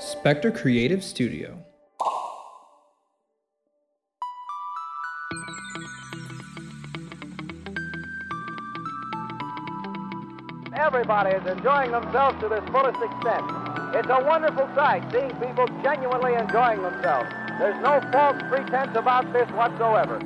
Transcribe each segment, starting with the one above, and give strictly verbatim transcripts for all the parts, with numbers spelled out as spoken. Spectre Creative Studio. Everybody is enjoying themselves to their fullest extent. It's a wonderful sight, seeing people genuinely enjoying themselves. There's no false pretense about this whatsoever.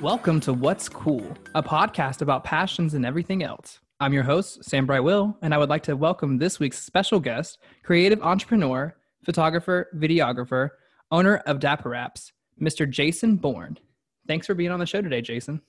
Welcome to What's Cool, a podcast about passions and everything else. I'm your host, SAMBRYWIL, and I would like to welcome this week's special guest, creative entrepreneur, photographer, videographer, owner of Dapper Wraps, Mister Jason Born. Thanks for being on the show today, Jason.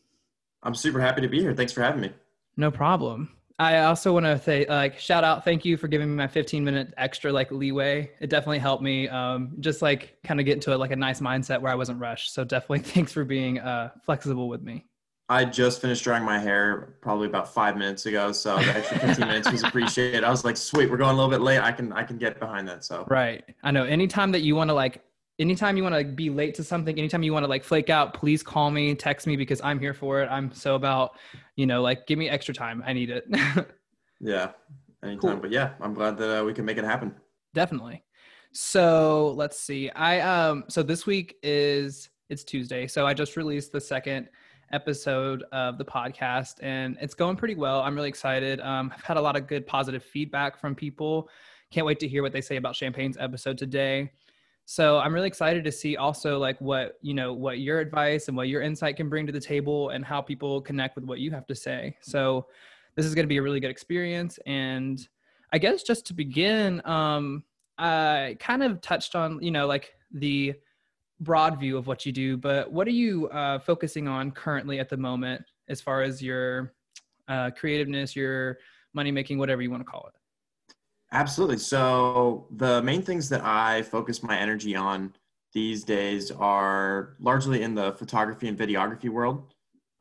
I'm super happy to be here. Thanks for having me. No problem. I also want to say, like, shout out, thank you for giving me my fifteen minute extra, like, leeway. It definitely helped me um, just, like, kind of get into, it, like, a nice mindset where I wasn't rushed. So definitely thanks for being uh, flexible with me. I just finished drying my hair probably about five minutes ago, so the extra fifteen minutes was appreciated. I was like, sweet, we're going a little bit late. I can I can get behind that. So right. I know anytime that you want to like, anytime you want to like be late to something, anytime you want to like flake out, please call me, text me, because I'm here for it. I'm so about, you know, like, give me extra time. I need it. Yeah, anytime. Cool. But yeah, I'm glad that uh, we can make it happen. Definitely. So let's see. I um. So this week is, it's Tuesday. So I just released the second episode of the podcast, and it's going pretty well. I'm really excited. Um, I've had a lot of good positive feedback from people. Can't wait to hear what they say about Champagne's episode today. So I'm really excited to see also like what, you know, what your advice and what your insight can bring to the table and how people connect with what you have to say. So this is going to be a really good experience. And I guess just to begin, um, I kind of touched on, you know, like the broad view of what you do, but what are you uh, focusing on currently at the moment as far as your uh, creativeness, your money making, whatever you want to call it? Absolutely. So the main things that I focus my energy on these days are largely in the photography and videography world.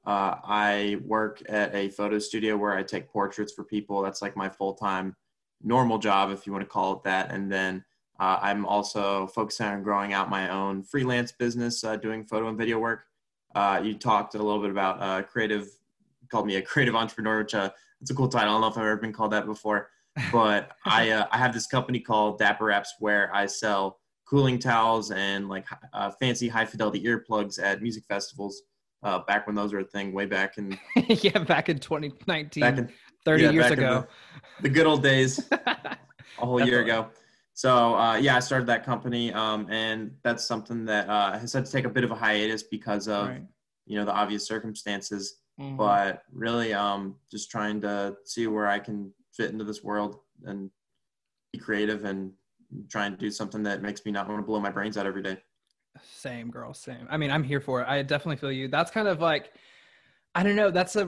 Uh, I work at a photo studio where I take portraits for people. That's like my full-time normal job, if you want to call it that. And then Uh, I'm also focusing on growing out my own freelance business, uh, doing photo and video work. Uh, you talked a little bit about uh, creative, called me a creative entrepreneur, which uh, it's a cool title. I don't know if I've ever been called that before, but I uh, I have this company called Dapper Wraps where I sell cooling towels and like uh, fancy high fidelity earplugs at music festivals. Uh, back when those were a thing, way back in yeah, back in twenty nineteen, back in, thirty yeah, years ago, the, the good old days, a whole That's year ago. So uh, yeah, I started that company, um, and that's something that uh, has had to take a bit of a hiatus because of, right. you know, the obvious circumstances. Mm-hmm. But really, um, just trying to see where I can fit into this world and be creative and try and do something that makes me not want to blow my brains out every day. Same, girl, same. I mean, I'm here for it. I definitely feel you. That's kind of like, I don't know. That's a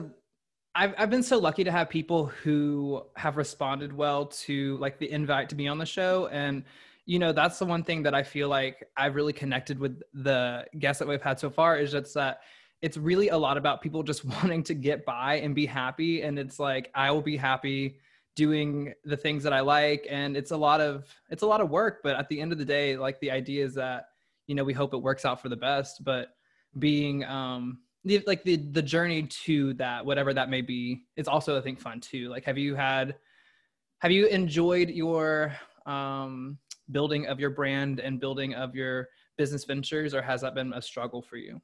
I've I've been so lucky to have people who have responded well to like the invite to be on the show. And, you know, that's the one thing that I feel like I've really connected with the guests that we've had so far is just that it's really a lot about people just wanting to get by and be happy. And it's like, I will be happy doing the things that I like. And it's a lot of, it's a lot of work, but at the end of the day, like the idea is that, you know, we hope it works out for the best, but being, um, like the the journey to that, whatever that may be, is also I think fun too. Like, have you had, have you enjoyed your um, building of your brand and building of your business ventures, or has that been a struggle for you?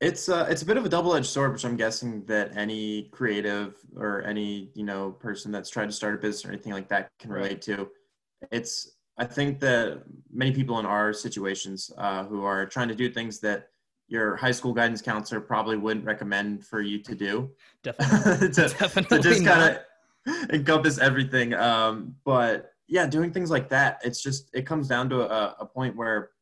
It's uh, it's a bit of a double-edged sword, which I'm guessing that any creative or any, you know, person that's tried to start a business or anything like that can relate to. It's, I think that many people in our situations uh, who are trying to do things that your high school guidance counselor probably wouldn't recommend for you to do. Definitely. to, Definitely to just kind of encompass everything. Um, but yeah, doing things like that, it's just, it comes down to a, a point where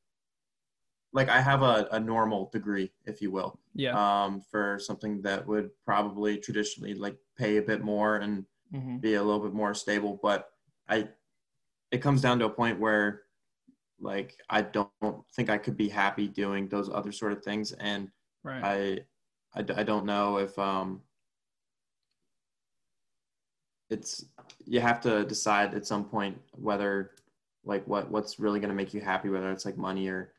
like I have a, a normal degree, if you will, yeah. um, for something that would probably traditionally like pay a bit more and mm-hmm. be a little bit more stable. But I, it comes down to a point where like, I don't think I could be happy doing those other sort of things. And right. I, I, I don't know if um, it's, you have to decide at some point whether like what, what's really going to make you happy, whether it's like money or,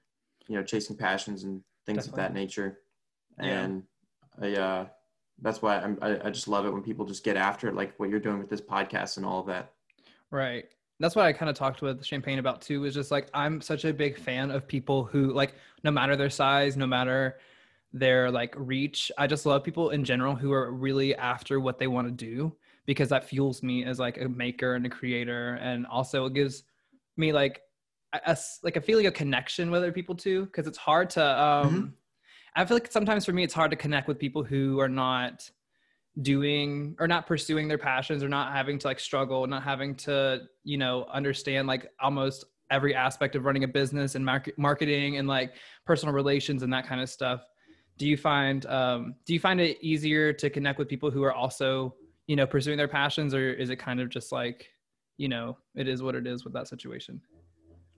you know, chasing passions and things Definitely. Of that nature. Yeah. And I, uh, that's why I'm, I, I just love it when people just get after it, like what you're doing with this podcast and all of that. Right. That's what I kind of talked with Champagne about too, is just like, I'm such a big fan of people who, like, no matter their size, no matter their like reach, I just love people in general who are really after what they want to do, because that fuels me as like a maker and a creator. And also it gives me like a, like a feeling of connection with other people too. Cause it's hard to, um, mm-hmm. I feel like sometimes for me, it's hard to connect with people who are not doing or not pursuing their passions, or not having to like struggle, not having to, you know, understand like almost every aspect of running a business and market, marketing and like personal relations and that kind of stuff. Do you find, um, do you find it easier to connect with people who are also, you know, pursuing their passions, or is it kind of just like, you know, it is what it is with that situation?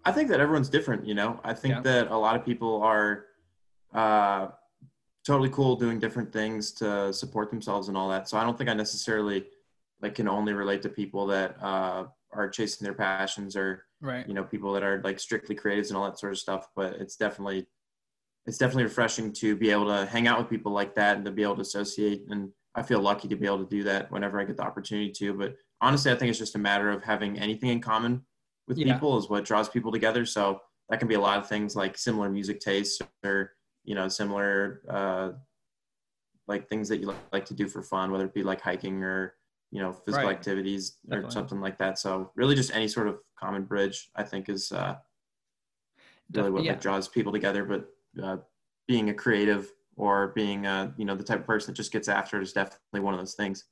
I think that everyone's different, you know. I think yeah. that a lot of people are uh, totally cool doing different things to support themselves and all that. So I don't think I necessarily like can only relate to people that uh, are chasing their passions, or, right. you know, people that are like strictly creatives and all that sort of stuff. But it's definitely, it's definitely refreshing to be able to hang out with people like that and to be able to associate. And I feel lucky to be able to do that whenever I get the opportunity to. But honestly, I think it's just a matter of having anything in common with yeah. people is what draws people together. So that can be a lot of things, like similar music tastes, or, you know, similar uh, like things that you like to do for fun, whether it be like hiking or, you know, physical right. activities Definitely. or something like that. So really just any sort of common bridge, I think, is uh, really what yeah. like, draws people together. But uh, being a creative, or being, uh, you know, the type of person that just gets after it, is definitely one of those things.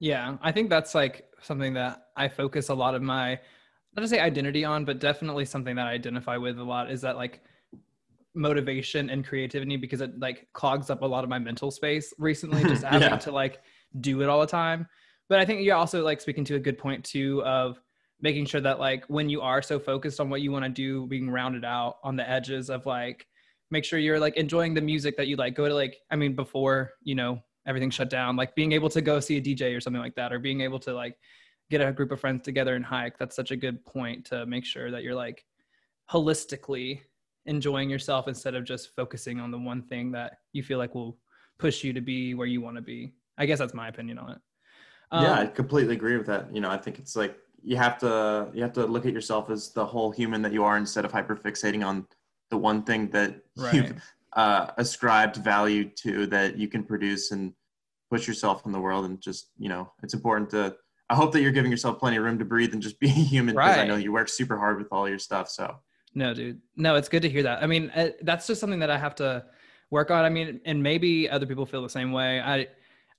Yeah, I think that's like something that I focus a lot of my, not to say identity on, but definitely something that I identify with a lot, is that like motivation and creativity, because it like clogs up a lot of my mental space recently, just having yeah. to like do it all the time. But I think you're also like speaking to a good point too, of making sure that like when you are so focused on what you want to do, being rounded out on the edges of like, make sure you're like enjoying the music that you like. Go to like, I mean, before, you know, everything shut down, like being able to go see a D J or something like that, or being able to like get a group of friends together and hike. That's such a good point, to make sure that you're like holistically enjoying yourself, instead of just focusing on the one thing that you feel like will push you to be where you want to be. I guess that's my opinion on it. Um, yeah, I completely agree with that. You know, I think it's like, you have to, you have to look at yourself as the whole human that you are, instead of hyperfixating on the one thing that right. you've uh, ascribed value to, that you can produce and push yourself in the world. And just, you know, it's important to, I hope that you're giving yourself plenty of room to breathe and just be human, because right. I know you work super hard with all your stuff. So no, dude, no, it's good to hear that. I mean, I, that's just something that I have to work on. I mean, and maybe other people feel the same way. I,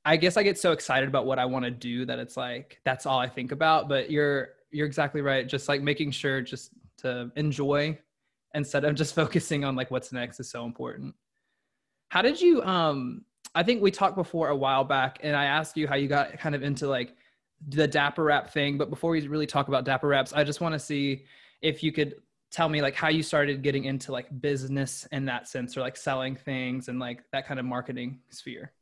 I guess I get so excited about what I want to do that it's like, that's all I think about. But you're, you're exactly right. Just like making sure just to enjoy, instead of just focusing on like what's next, is so important. How did you, um, I think we talked before a while back, and I asked you how you got kind of into like the Dapper Wrap thing. But before we really talk about Dapper Wraps, I just want to see if you could tell me like how you started getting into like business in that sense, or like selling things and like that kind of marketing sphere.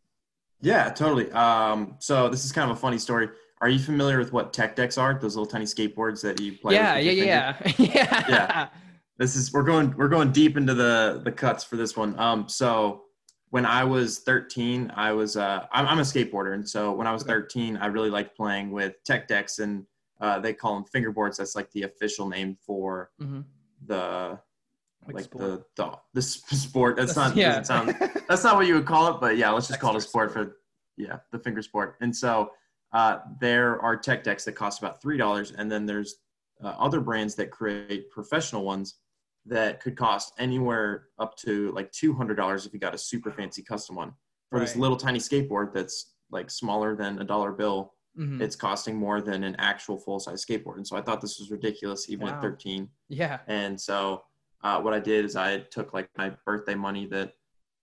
Yeah, totally. Um, so this is kind of a funny story. Are you familiar with what tech decks are? Those little tiny skateboards that you play yeah, with? Yeah, yeah, yeah, yeah, yeah. This is, we're going, we're going deep into the, the cuts for this one. Um, so when I was thirteen, I was, uh, I'm, I'm a skateboarder. And so when I was thirteen, I really liked playing with tech decks, and uh, they call them fingerboards. That's like the official name for mm-hmm. the, like, like the, the, the sport. That's not, yeah. doesn't sound, that's not what you would call it, but yeah, let's just Extra call it a sport, sport for, yeah, the finger sport. And so uh, there are tech decks that cost about three dollars. And then there's uh, other brands that create professional ones that could cost anywhere up to like two hundred dollars if you got a super fancy custom one. For right. this little tiny skateboard that's like smaller than a dollar bill, mm-hmm. it's costing more than an actual full-size skateboard. And so I thought this was ridiculous, even wow. at thirteen. Yeah. And so uh, what I did is I took like my birthday money that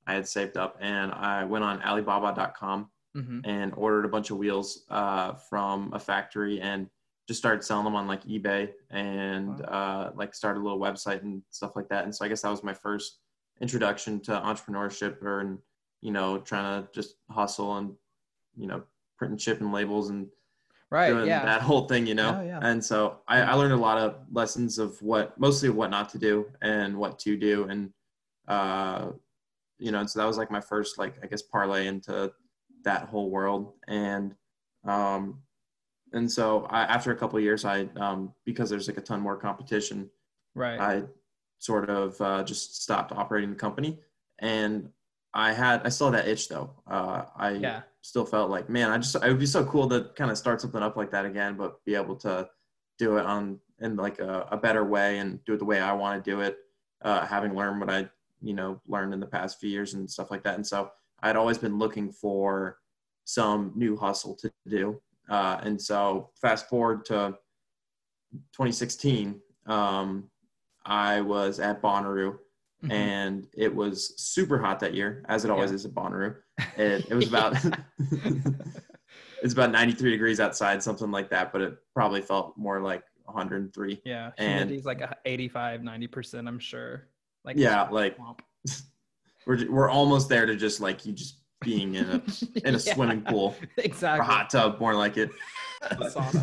I had saved up, and I went on Alibaba dot com mm-hmm. and ordered a bunch of wheels uh, from a factory, and just started selling them on like eBay, and wow. uh, like started a little website and stuff like that. And so I guess that was my first introduction to entrepreneurship, or, and, you know, trying to just hustle and, you know, print and ship and labels and right, doing yeah. that whole thing, you know? Oh, yeah. And so I, I learned a lot of lessons of what, mostly what not to do and what to do. And, uh, you know, and so that was like my first, like, I guess, parlay into that whole world. And, um, and so I, after a couple of years, I, um, because there's like a ton more competition, right, I sort of, uh, just stopped operating the company. And I had, I still had that itch though. Uh, I yeah. still felt like, man, I just, it would be so cool to kind of start something up like that again, but be able to do it on, in like a, a better way and do it the way I want to do it. Uh, having learned what I, you know, learned in the past few years and stuff like that. And so I'd always been looking for some new hustle to do. Uh, and so fast forward to twenty sixteen, um, I was at Bonnaroo. Mm-hmm. And it was super hot that year, as it always yeah. is at Bonnaroo. It, it was about, it's about ninety-three degrees outside, something like that. But it probably felt more like one hundred three. Yeah. And it's like a eighty-five, ninety percent, I'm sure. Like, yeah, like we're, we're almost there to just like, you just being in a, in a yeah, swimming pool, exactly, or a hot tub, more like it. But,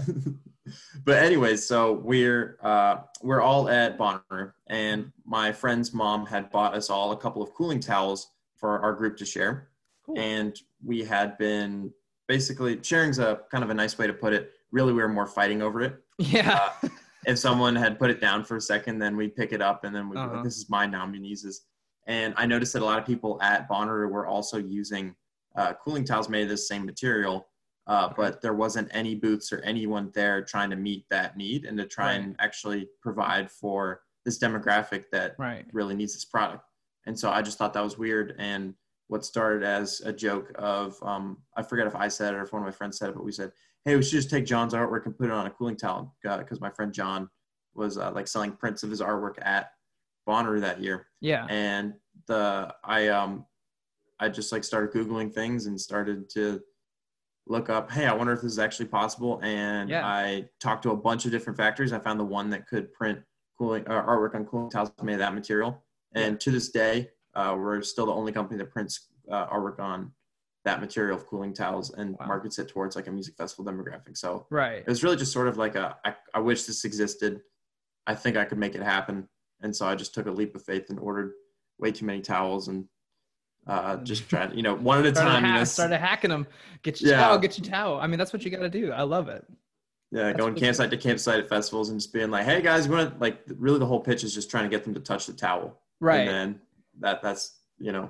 but anyways, so we're, uh, we're all at Bonnaroo, and my friend's mom had bought us all a couple of cooling towels for our group to share. Cool. And we had been basically, sharing's a kind of a nice way to put it. Really, we were more fighting over it. Yeah. Uh, if someone had put it down for a second, then we'd pick it up and then we'd uh-huh. like, this is mine now, I'm going to use this. And I noticed that a lot of people at Bonnaroo were also using uh, cooling towels made of this same material. Uh, but there wasn't any booths or anyone there trying to meet that need and to try right. and actually provide for this demographic that right. really needs this product. And so I just thought that was weird. And what started as a joke of, um, I forget if I said it or if one of my friends said it, but we said, hey, we should just take John's artwork and put it on a cooling towel, because uh, my friend John was uh, like selling prints of his artwork at Bonnaroo that year. Yeah. And the I um I just like started Googling things and started to look up, hey, I wonder if this is actually possible. And yeah. I talked to a bunch of different factories. I found the one that could print cooling uh, artwork on cooling towels made of that material. And yeah. to this day, uh, we're still the only company that prints uh, artwork on that material of cooling towels and wow. markets it towards like a music festival demographic. So right. it was really just sort of like a, I, I wish this existed. I think I could make it happen. And so I just took a leap of faith and ordered way too many towels and uh, just tried, you know, one at a time. Ha- you know, started hacking them. Get your yeah. towel, get your towel. I mean, that's what you got to do. I love it. Yeah, that's going campsite to campsite at festivals and just being like, hey guys, you want to, like, really the whole pitch is just trying to get them to touch the towel. Right. And then that that's, you know,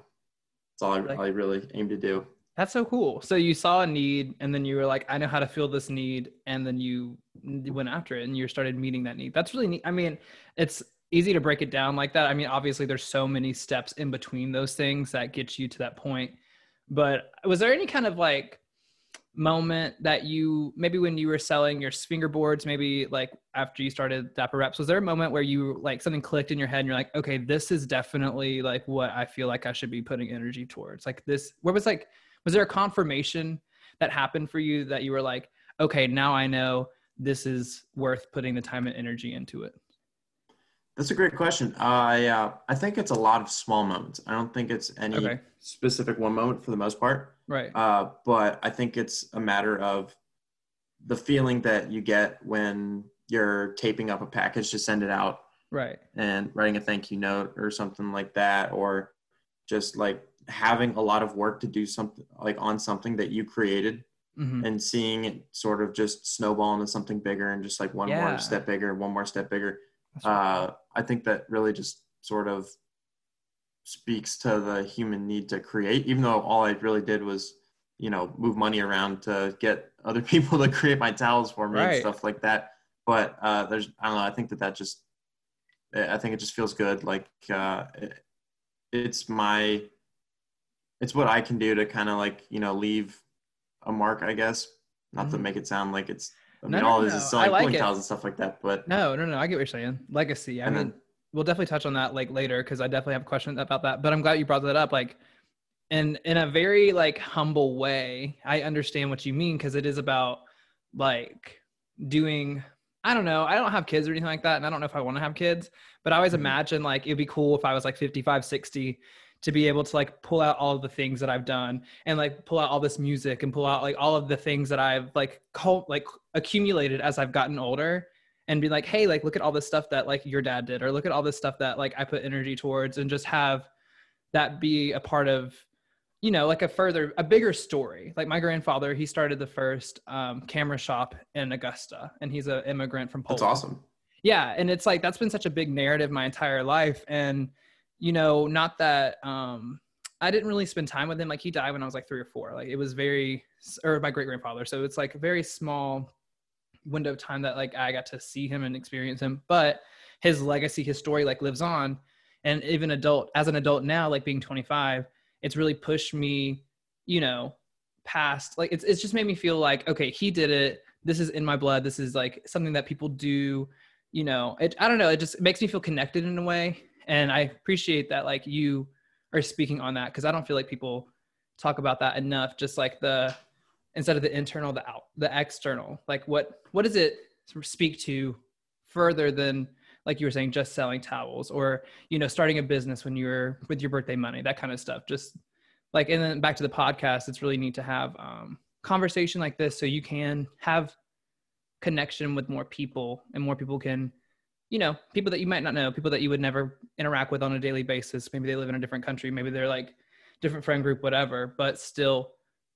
that's all I, like, I really aim to do. That's so cool. So you saw a need and then you were like, I know how to fill this need. And then you went after it and you started meeting that need. That's really neat. I mean, it's easy to break it down like that. I mean, obviously there's so many steps in between those things that get you to that point. But was there any kind of like moment that you, maybe when you were selling your fingerboards, maybe like after you started Dapper Wraps, was there a moment where you like something clicked in your head and you're like, okay, this is definitely like what I feel like I should be putting energy towards? Like this, where was like, was there a confirmation that happened for you that you were like, okay, now I know this is worth putting the time and energy into it? That's a great question. I uh, I think it's a lot of small moments. I don't think it's any okay. specific one moment for the most part. Right. Uh, but I think it's a matter of the feeling that you get when you're taping up a package to send it out. Right. And writing a thank you note or something like that, or just like having a lot of work to do something like on something that you created mm-hmm. and seeing it sort of just snowball into something bigger and just like one yeah. more step bigger, one more step bigger. That's right. Uh, I think that really just sort of speaks to the human need to create, even though all I really did was, you know, move money around to get other people to create my towels for me right. and stuff like that. But uh, there's, I don't know, I think that that just, I think it just feels good. Like uh, it, it's my, it's what I can do to kind of like, you know, leave a mark, I guess, not mm-hmm. to make it sound like it's, I mean, no, all no, this no. is selling like cooling towels and stuff like that, but no, no, no. I get what you're saying. Legacy. I mean, then, we'll definitely touch on that like later. Cause I definitely have a question about that, but I'm glad you brought that up. Like, and in a very like humble way, I understand what you mean. Cause it is about like doing, I don't know. I don't have kids or anything like that. And I don't know if I want to have kids, but I always mm-hmm. imagine like, it'd be cool if I was like fifty-five, sixty, to be able to like pull out all of the things that I've done and like pull out all this music and pull out like all of the things that I've like co- like accumulated as I've gotten older and be like, hey, like, look at all this stuff that like your dad did, or look at all this stuff that like I put energy towards, and just have that be a part of you know, like a further, a bigger story. Like my grandfather, he started the first um, camera shop in Augusta, and he's an immigrant from Poland. That's awesome. Yeah. And it's like, that's been such a big narrative my entire life. And, you know, not that um, I didn't really spend time with him. Like he died when I was like three or four. Like it was very, or my great grandfather. So it's like a very small window of time that like I got to see him and experience him, but his legacy, his story like lives on. And even adult, as an adult now, like being twenty-five, it's really pushed me, you know, past, like, it's, it's just made me feel like, okay, he did it. This is in my blood. This is like something that people do, you know, it, I don't know. It just it makes me feel connected in a way. And I appreciate that, like, you are speaking on that. Cause I don't feel like people talk about that enough. Just like the, instead of the internal, the out, the external, like what, what does it speak to further than, like you were saying, just selling towels or, you know, starting a business when you're with your birthday money, that kind of stuff. Just like, and then back to the podcast, it's really neat to have um conversation like this. So you can have connection with more people, and more people can, you know, people that you might not know, people that you would never interact with on a daily basis. Maybe they live in a different country. Maybe they're like different friend group, whatever, but still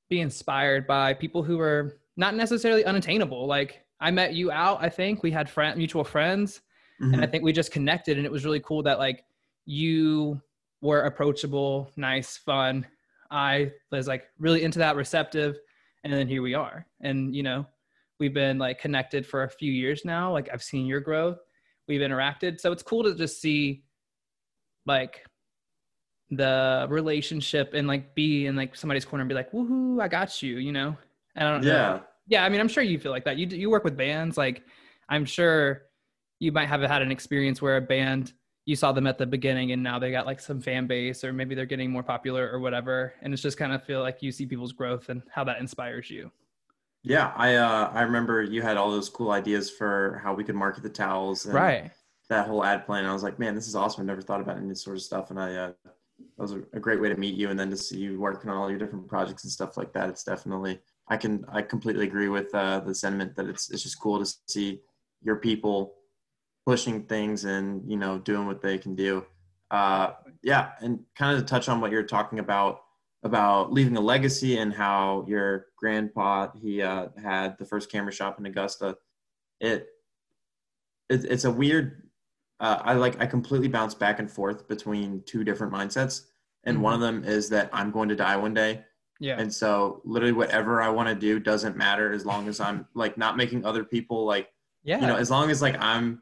be inspired by people who are not necessarily unattainable. Like I met you out, I think we had friend, mutual friends. Mm-hmm. And I think we just connected, and it was really cool that like you were approachable, nice, fun. I was like really into that, receptive. And then here we are. And, you know, we've been like connected for a few years now. Like I've seen your growth, we've interacted. So it's cool to just see like the relationship and like be in like somebody's corner and be like, woohoo, I got you, you know? I don't know. Yeah. Yeah. I mean, I'm sure you feel like that. You you work with bands. Like I'm sure you might have had an experience where a band, you saw them at the beginning and now they got like some fan base, or maybe they're getting more popular or whatever. And it's just kind of feel like you see people's growth and how that inspires you. Yeah. I, uh, I remember you had all those cool ideas for how we could market the towels and right. that whole ad plan. I was like, man, this is awesome. I never thought about any sort of stuff. And I, uh, that was a great way to meet you. And then to see you working on all your different projects and stuff like that. It's definitely, I can, I completely agree with uh, the sentiment that it's, it's just cool to see your people pushing things and, you know, doing what they can do. Uh, yeah. And kind of to touch on what you're talking about, about leaving a legacy and how your grandpa, he uh, had the first camera shop in Augusta. It, it it's a weird, uh, I like, I completely bounce back and forth between two different mindsets. And mm-hmm. one of them is that I'm going to die one day. Yeah. And so literally whatever I want to do doesn't matter as long as I'm like not making other people like, yeah. you know, as long as like I'm,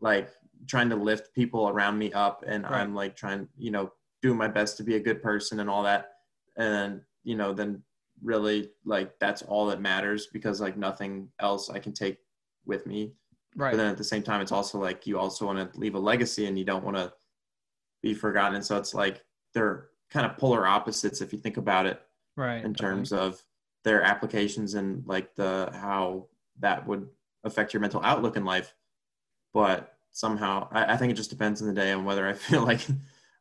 like trying to lift people around me up and right. I'm like trying, you know, do my best to be a good person and all that. And, you know, then really like, that's all that matters because like nothing else I can take with me. Right. But then at the same time, it's also like, you also want to leave a legacy and you don't want to be forgotten. And so it's like, they're kind of polar opposites if you think about it. Right. In terms okay. of their applications and like the, how that would affect your mental outlook in life. But somehow, I, I think it just depends on the day on whether I feel like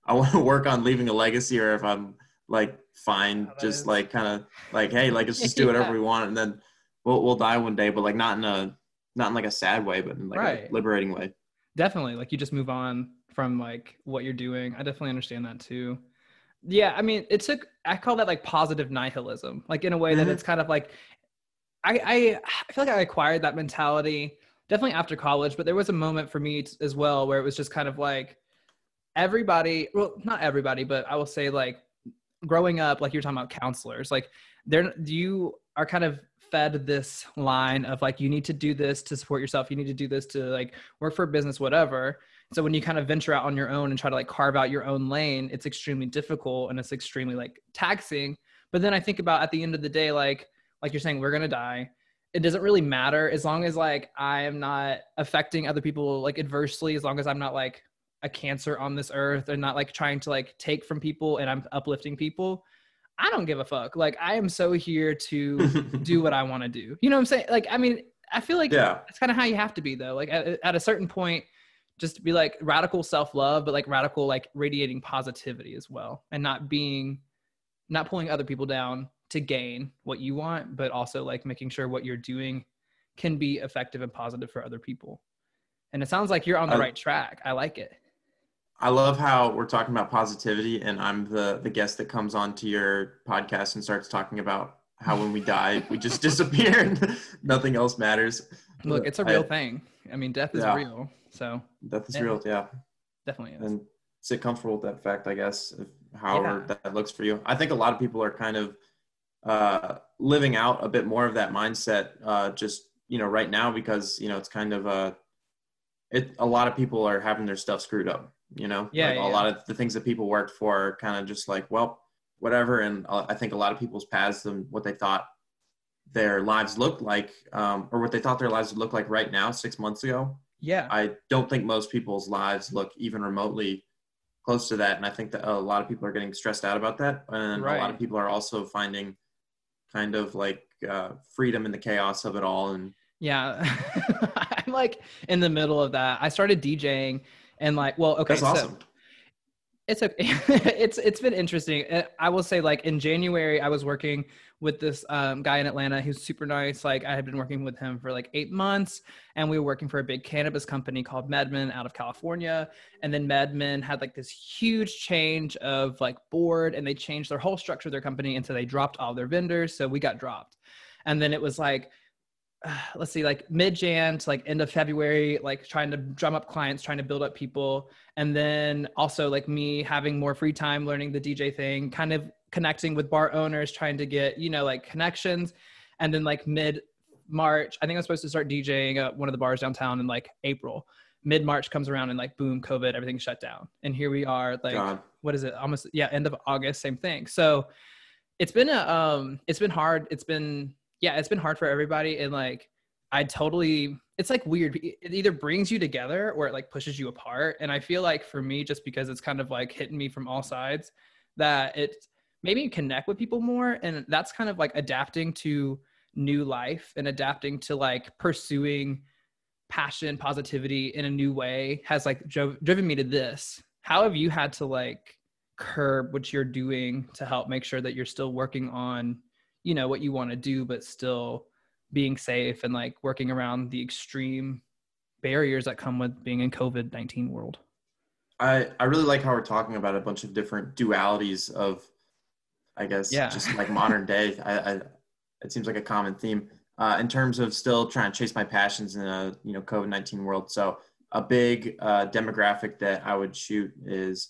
I want to work on leaving a legacy or if I'm like fine, just like kind of like, hey, like let's just do whatever yeah. we want, and then we'll we'll die one day, but like not in a not in like a sad way, but in like right. a liberating way. Definitely, like you just move on from like what you're doing. I definitely understand that too. Yeah, I mean, it took I call that like positive nihilism, like in a way mm-hmm. that it's kind of like I, I I feel like I acquired that mentality. Definitely after college, but there was a moment for me as well where it was just kind of like everybody, well, not everybody, but I will say like growing up, like you're talking about counselors, like they're, you are kind of fed this line of like, you need to do this to support yourself. You need to do this to like work for a business, whatever. So when you kind of venture out on your own and try to like carve out your own lane, it's extremely difficult and it's extremely like taxing. But then I think about at the end of the day, like, like you're saying, we're going to die. It doesn't really matter as long as like I am not affecting other people like adversely, as long as I'm not like a cancer on this earth and not like trying to like take from people and I'm uplifting people. I don't give a fuck. Like I am so here to do what I want to do. You know what I'm saying? Like, I mean, I feel like yeah. that's kind of how you have to be though. Like at, at a certain point, just be like radical self-love, but like radical, like radiating positivity as well. And not being, not pulling other people down to gain what you want, but also like making sure what you're doing can be effective and positive for other people. And it sounds like you're on the I, right track. I like it. I love how we're talking about positivity and I'm the, the guest that comes on to your podcast and starts talking about how when we die, we just disappear and nothing else matters. Look, it's a real I, thing. I mean, death is yeah. real. So death is yeah. real. Yeah, definitely is. And sit comfortable with that fact, I guess, if, however yeah. that looks for you. I think a lot of people are kind of uh, living out a bit more of that mindset uh, just, you know, right now, because, you know, it's kind of a, it, a lot of people are having their stuff screwed up, you know, yeah, like yeah. a lot of the things that people worked for are kind of just like, well, whatever. And uh, I think a lot of people's paths and what they thought their lives looked like, um, or what they thought their lives would look like right now, six months ago. Yeah. I don't think most people's lives look even remotely close to that. And I think that a lot of people are getting stressed out about that. And right. a lot of people are also finding kind of like uh, freedom in the chaos of it all. And yeah, I'm like in the middle of that. I started DJing and like, well, okay. That's awesome. So it's okay. it's, it's been interesting. I will say, like, in January, I was working with this um, guy in Atlanta who's super nice. Like, I had been working with him for like eight months and we were working for a big cannabis company called MedMen out of California. And then MedMen had like this huge change of like board and they changed their whole structure of their company. And so they dropped all their vendors. So we got dropped. And then it was like, let's see, like mid-Jan to like end of February, like trying to drum up clients, trying to build up people. And then also like me having more free time, learning the D J thing, kind of connecting with bar owners, trying to get, you know, like connections. And then like mid-March, I think I was supposed to start DJing at one of the bars downtown in like April. Mid-March comes around and like, boom, COVID, everything shut down. And here we are, like, God. what is it? Almost, yeah, end of August, same thing. So it's been a, um, it's been hard. It's been... Yeah, it's been hard for everybody. And like, I totally, it's like weird. It either brings you together or it like pushes you apart. And I feel like for me, just because it's kind of like hitting me from all sides, that it made me connect with people more. And that's kind of like adapting to new life and adapting to like pursuing passion, positivity in a new way has like drove, driven me to this. How have you had to like curb what you're doing to help make sure that you're still working on, you know, what you want to do, but still being safe and like working around the extreme barriers that come with being in COVID nineteen world? I, I really like how we're talking about a bunch of different dualities of, I guess, yeah. just like modern day. I, I, it seems like a common theme uh, in terms of still trying to chase my passions in a, you know, COVID nineteen world. So a big uh, demographic that I would shoot is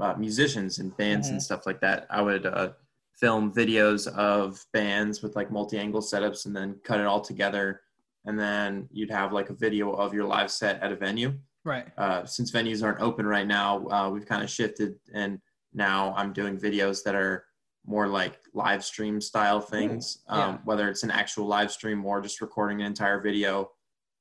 uh, musicians and bands mm-hmm. and stuff like that. I would, uh, film videos of bands with like multi-angle setups and then cut it all together. And then you'd have like a video of your live set at a venue. Right. Uh, since venues aren't open right now, uh, we've kind of shifted. And now I'm doing videos that are more like live stream style things, mm-hmm. um, yeah. whether it's an actual live stream or just recording an entire video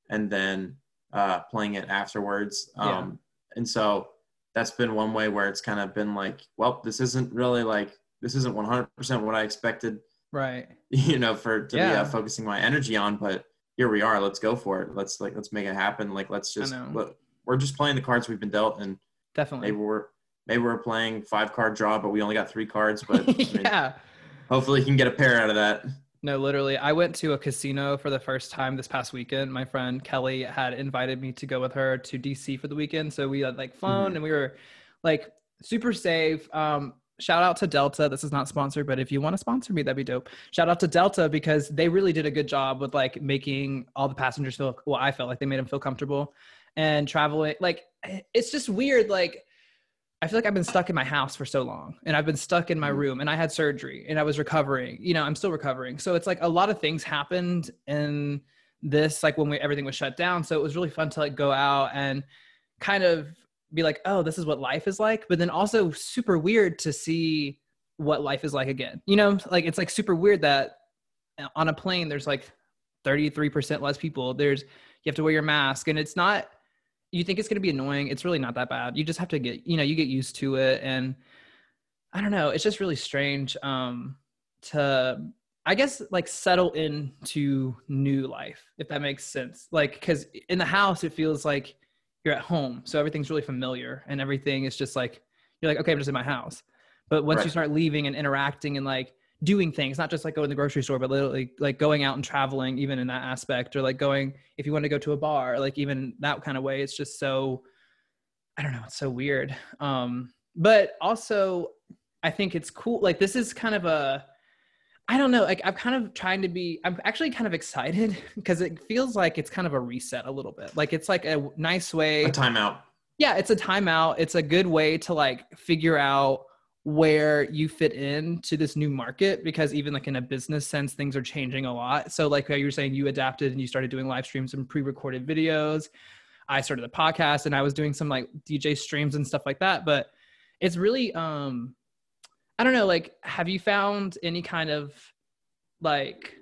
and then uh, playing it afterwards. Um, yeah. And so that's been one way where it's kind of been like, well, this isn't really like, this isn't one hundred percent what I expected, right? You know, for to yeah. be uh, focusing my energy on, but here we are. Let's go for it. Let's like let's make it happen. Like let's just look, we're just playing the cards we've been dealt, and definitely maybe we're maybe we're playing five card draw, but we only got three cards. But yeah, I mean, hopefully you can get a pair out of that. No, literally, I went to a casino for the first time this past weekend. My friend Kelly had invited me to go with her to D C for the weekend, so we had like flown mm-hmm. and we were like super safe. Um, Shout out to Delta. This is not sponsored, but if you want to sponsor me, that'd be dope. Shout out to Delta because they really did a good job with like making all the passengers feel, well, I felt like they made them feel comfortable and traveling. Like, it's just weird. Like, I feel like I've been stuck in my house for so long and I've been stuck in my room and I had surgery and I was recovering, you know, I'm still recovering. So it's like a lot of things happened in this, like when we, everything was shut down. So it was really fun to like go out and kind of be like, oh, this is what life is like, but then also super weird to see what life is like again. You know, like it's like super weird that on a plane, there's like thirty-three percent less people. There's, you have to wear your mask and it's not, you think it's going to be annoying. It's really not that bad. You just have to get, you know, you get used to it. And I don't know, it's just really strange um, to, I guess, like settle into new life, if that makes sense. Like, cause in the house, it feels like you're at home. So everything's really familiar and everything is just like, you're like, okay, I'm just in my house. But once right. you start leaving and interacting and like doing things, not just like going to the grocery store, but literally like going out and traveling, even in that aspect, or like going, if you want to go to a bar, like even that kind of way, it's just so, I don't know, it's so weird. Um, but also I think it's cool. Like this is kind of a, I don't know, like I'm kind of trying to be, I'm actually kind of excited because it feels like it's kind of a reset a little bit. Like it's like a nice way. A timeout. Yeah, it's a timeout. It's a good way to like figure out where you fit in to this new market, because even like in a business sense, things are changing a lot. So like how you were saying, you adapted and you started doing live streams and pre-recorded videos. I started the podcast and I was doing some like D J streams and stuff like that. But it's really, um, I don't know, like, have you found any kind of like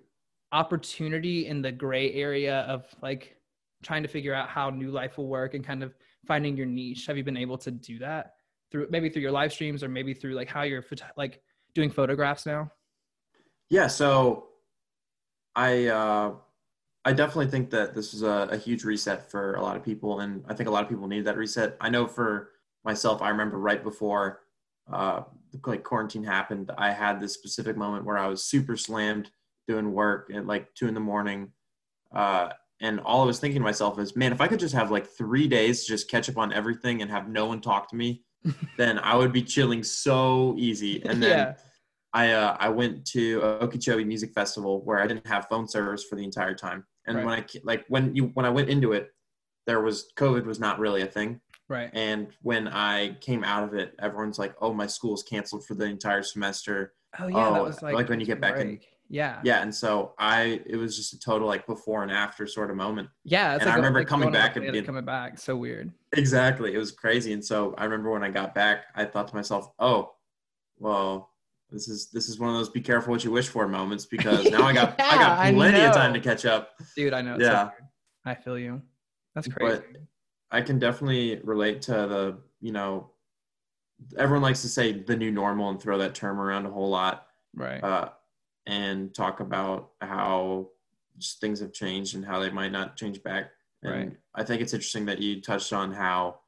opportunity in the gray area of like trying to figure out how new life will work and kind of finding your niche? Have you been able to do that? Through, maybe through your live streams or maybe through like how you're photo- like doing photographs now? Yeah. So I, uh, I definitely think that this is a, a huge reset for a lot of people. And I think a lot of people need that reset. I know for myself, I remember right before, uh, like quarantine happened, I had this specific moment where I was super slammed doing work at like two in the morning. Uh, and all I was thinking to myself is, man, if I could just have like three days to just catch up on everything and have no one talk to me, then I would be chilling so easy. And then yeah. I uh, I went to Okeechobee Music Festival where I didn't have phone service for the entire time. And right. when I like when you when I went into it, there was COVID was not really a thing. Right. And when I came out of it, everyone's like, "Oh, my school's canceled for the entire semester." Oh yeah, oh, that was like, like when you get back break. in. Yeah. Yeah, and so I it was just a total like before and after sort of moment. Yeah, it's and like I remember like coming back and being, coming back. So weird. Exactly, it was crazy. And so I remember when I got back, I thought to myself, "Oh, well, this is this is one of those be careful what you wish for moments because now I got yeah, I got plenty I of time to catch up." Dude, I know. It's yeah, so weird. I feel you. That's crazy. But I can definitely relate to the you know, everyone likes to say the new normal and throw that term around a whole lot. Right. Uh, and talk about how just things have changed and how they might not change back. And right. I think it's interesting that you touched on how,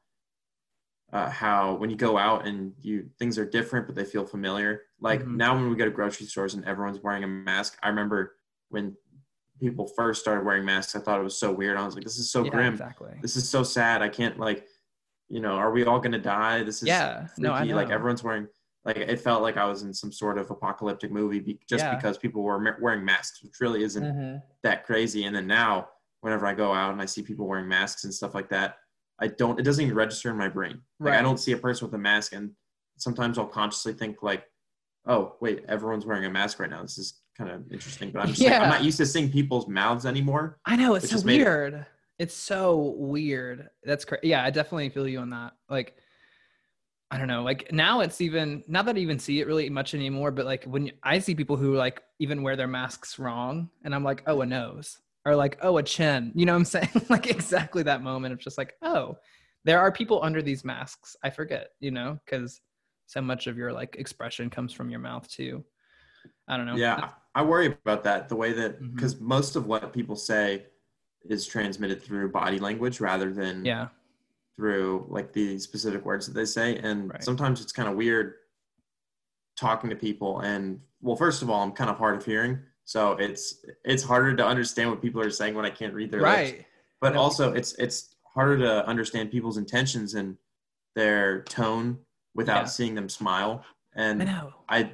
uh, how when you go out and you, things are different, but they feel familiar. Like mm-hmm. now when we go to grocery stores and everyone's wearing a mask, I remember when people first started wearing masks, I thought it was so weird. I was like, this is so yeah, grim. Exactly. This is so sad. I can't like, you know, are we all going to die? This is yeah. freaky. No, I know. Like everyone's wearing Like it felt like I was in some sort of apocalyptic movie be- just yeah. because people were ma- wearing masks, which really isn't mm-hmm. that crazy. And then now whenever I go out and I see people wearing masks and stuff like that, I don't, it doesn't even register in my brain. Right. Like I don't see a person with a mask. And sometimes I'll consciously think like, oh wait, everyone's wearing a mask right now. This is kind of interesting, but I'm just yeah. like, I'm not used to seeing people's mouths anymore. I know. It's so weird. It- it's so weird. That's crazy. Yeah. I definitely feel you on that. Like, I don't know, like now it's even, not that I even see it really much anymore, but like when I see people who like even wear their masks wrong and I'm like, oh, a nose or like, oh, a chin, you know what I'm saying? Like exactly that moment of just like, oh, there are people under these masks. I forget, you know, because so much of your like expression comes from your mouth too. I don't know. Yeah, I worry about that the way that, because mm-hmm. most of what people say is transmitted through body language rather than yeah. through like the specific words that they say. And right. sometimes it's kind of weird talking to people. And well, first of all, I'm kind of hard of hearing. So it's, it's harder to understand what people are saying when I can't read their right. lips, but no. also it's, it's harder to understand people's intentions and their tone without yeah. seeing them smile. And I, know. I,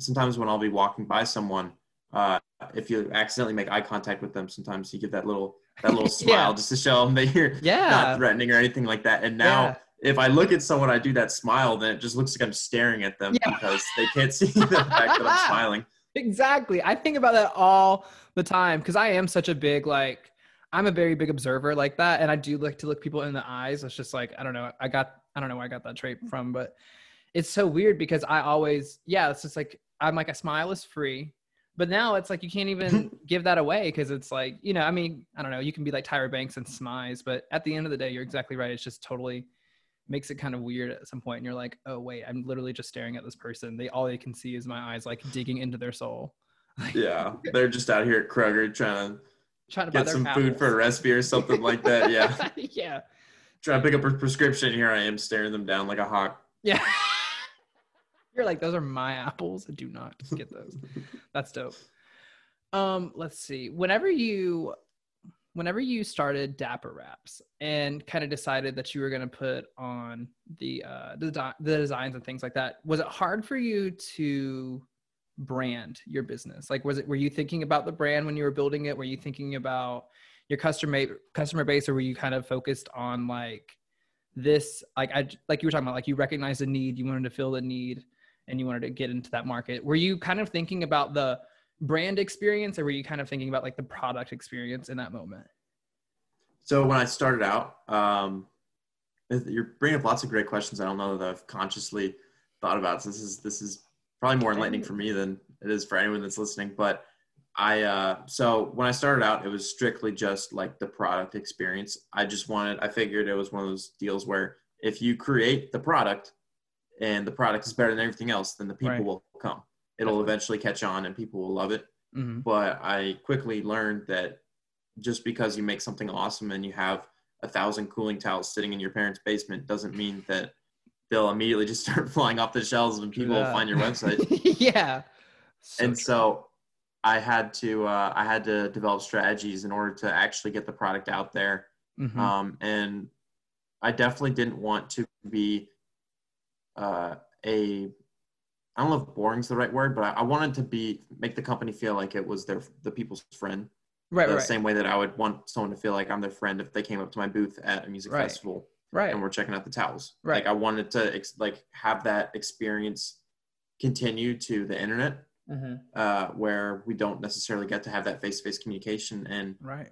sometimes when I'll be walking by someone, uh, if you accidentally make eye contact with them, sometimes you get that little that little smile yeah. just to show them that you're yeah. not threatening or anything like that. And now yeah. if I look at someone, I do that smile, then it just looks like I'm staring at them yeah. because they can't see the fact that I'm smiling. Exactly. I think about that all the time because I am such a big, like, I'm a very big observer like that. And I do like to look people in the eyes. It's just like, I don't know. I got, I don't know where I got that trait from, but it's so weird because I always, yeah, it's just like, I'm like, a smile is free. But now it's like, you can't even give that away because it's like, you know, I mean, I don't know, you can be like Tyra Banks and smize, but at the end of the day, you're exactly right. It's just totally makes it kind of weird at some point. And you're like, oh wait, I'm literally just staring at this person. They, all they can see is my eyes, like digging into their soul. Yeah. They're just out here at Kroger trying to, trying to get buy their some apples. Food for a recipe or something like that. Yeah. yeah. Trying to pick up a prescription. Here I am staring them down like a hawk. Yeah. You're like, those are my apples. I do not get those. That's dope. Um, let's see. Whenever you whenever you started Dapper Wraps and kind of decided that you were going to put on the, uh, the, the designs and things like that, was it hard for you to brand your business? Like, was it, were you thinking about the brand when you were building it? Were you thinking about your customer customer base, or were you kind of focused on like this, like, I, like you were talking about, like you recognized the need, you wanted to fill the need and you wanted to get into that market. Were you kind of thinking about the brand experience, or were you kind of thinking about like the product experience in that moment? So when I started out, um, you're bringing up lots of great questions. I don't know that I've consciously thought about. So this is, this is probably more enlightening for me than it is for anyone that's listening. But I, uh, so when I started out, it was strictly just like the product experience. I just wanted, I figured it was one of those deals where if you create the product and the product is better than everything else, then the people right. will come. It'll eventually catch on and people will love it. Mm-hmm. But I quickly learned that just because you make something awesome and you have a thousand cooling towels sitting in your parents' basement doesn't mean that they'll immediately just start flying off the shelves when people yeah. find your website. yeah. So and true. so I had to, uh, I had to develop strategies in order to actually get the product out there. Mm-hmm. Um, and I definitely didn't want to be uh, a, I don't know if boring's the right word, but I, I wanted to be, make the company feel like it was their, the people's friend. Right. The right. same way that I would want someone to feel like I'm their friend if they came up to my booth at a music right. festival right. and we're checking out the towels. Right. Like I wanted to ex- like have that experience continue to the internet mm-hmm. uh, where we don't necessarily get to have that face-to-face communication and right.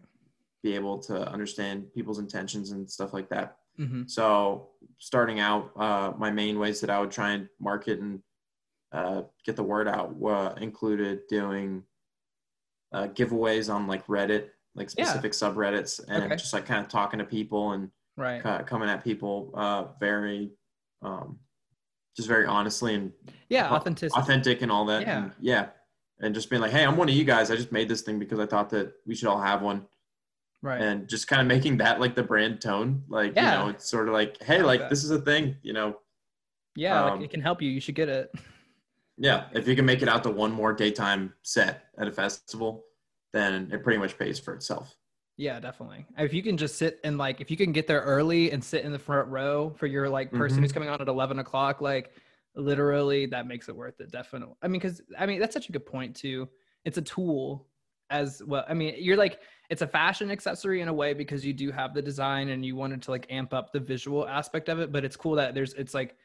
be able to understand people's intentions and stuff like that. Mm-hmm. So starting out, uh, my main ways that I would try and market and Uh, get the word out uh, included doing uh, giveaways on like Reddit, like specific yeah. subreddits, and okay. just like kind of talking to people and right. uh, coming at people uh, very, um, just very honestly and yeah, uh, authentic, authentic and all that. Yeah. And, yeah, and just being like, hey, I'm one of you guys. I just made this thing because I thought that we should all have one. Right. And just kind of making that like the brand tone, like yeah. you know, it's sort of like, hey, like, like this is a thing, you know. Yeah, um, like it can help you. You should get it. Yeah, if you can make it out to one more daytime set at a festival, then it pretty much pays for itself. Yeah, definitely. If you can just sit and like, if you can get there early and sit in the front row for your like person mm-hmm. who's coming on at eleven o'clock, like literally that makes it worth it. Definitely. I mean, cause I mean, that's such a good point too. It's a tool as well. I mean, you're like, it's a fashion accessory in a way because you do have the design and you wanted to like amp up the visual aspect of it, but it's cool that there's, it's like,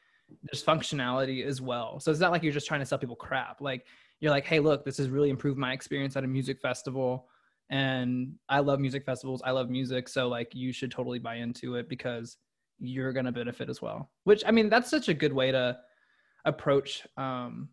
there's functionality as well. So it's not like you're just trying to sell people crap. Like you're like, hey, look, this has really improved my experience at a music festival. And I love music festivals. I love music. So like you should totally buy into it because you're going to benefit as well, which I mean, that's such a good way to approach um,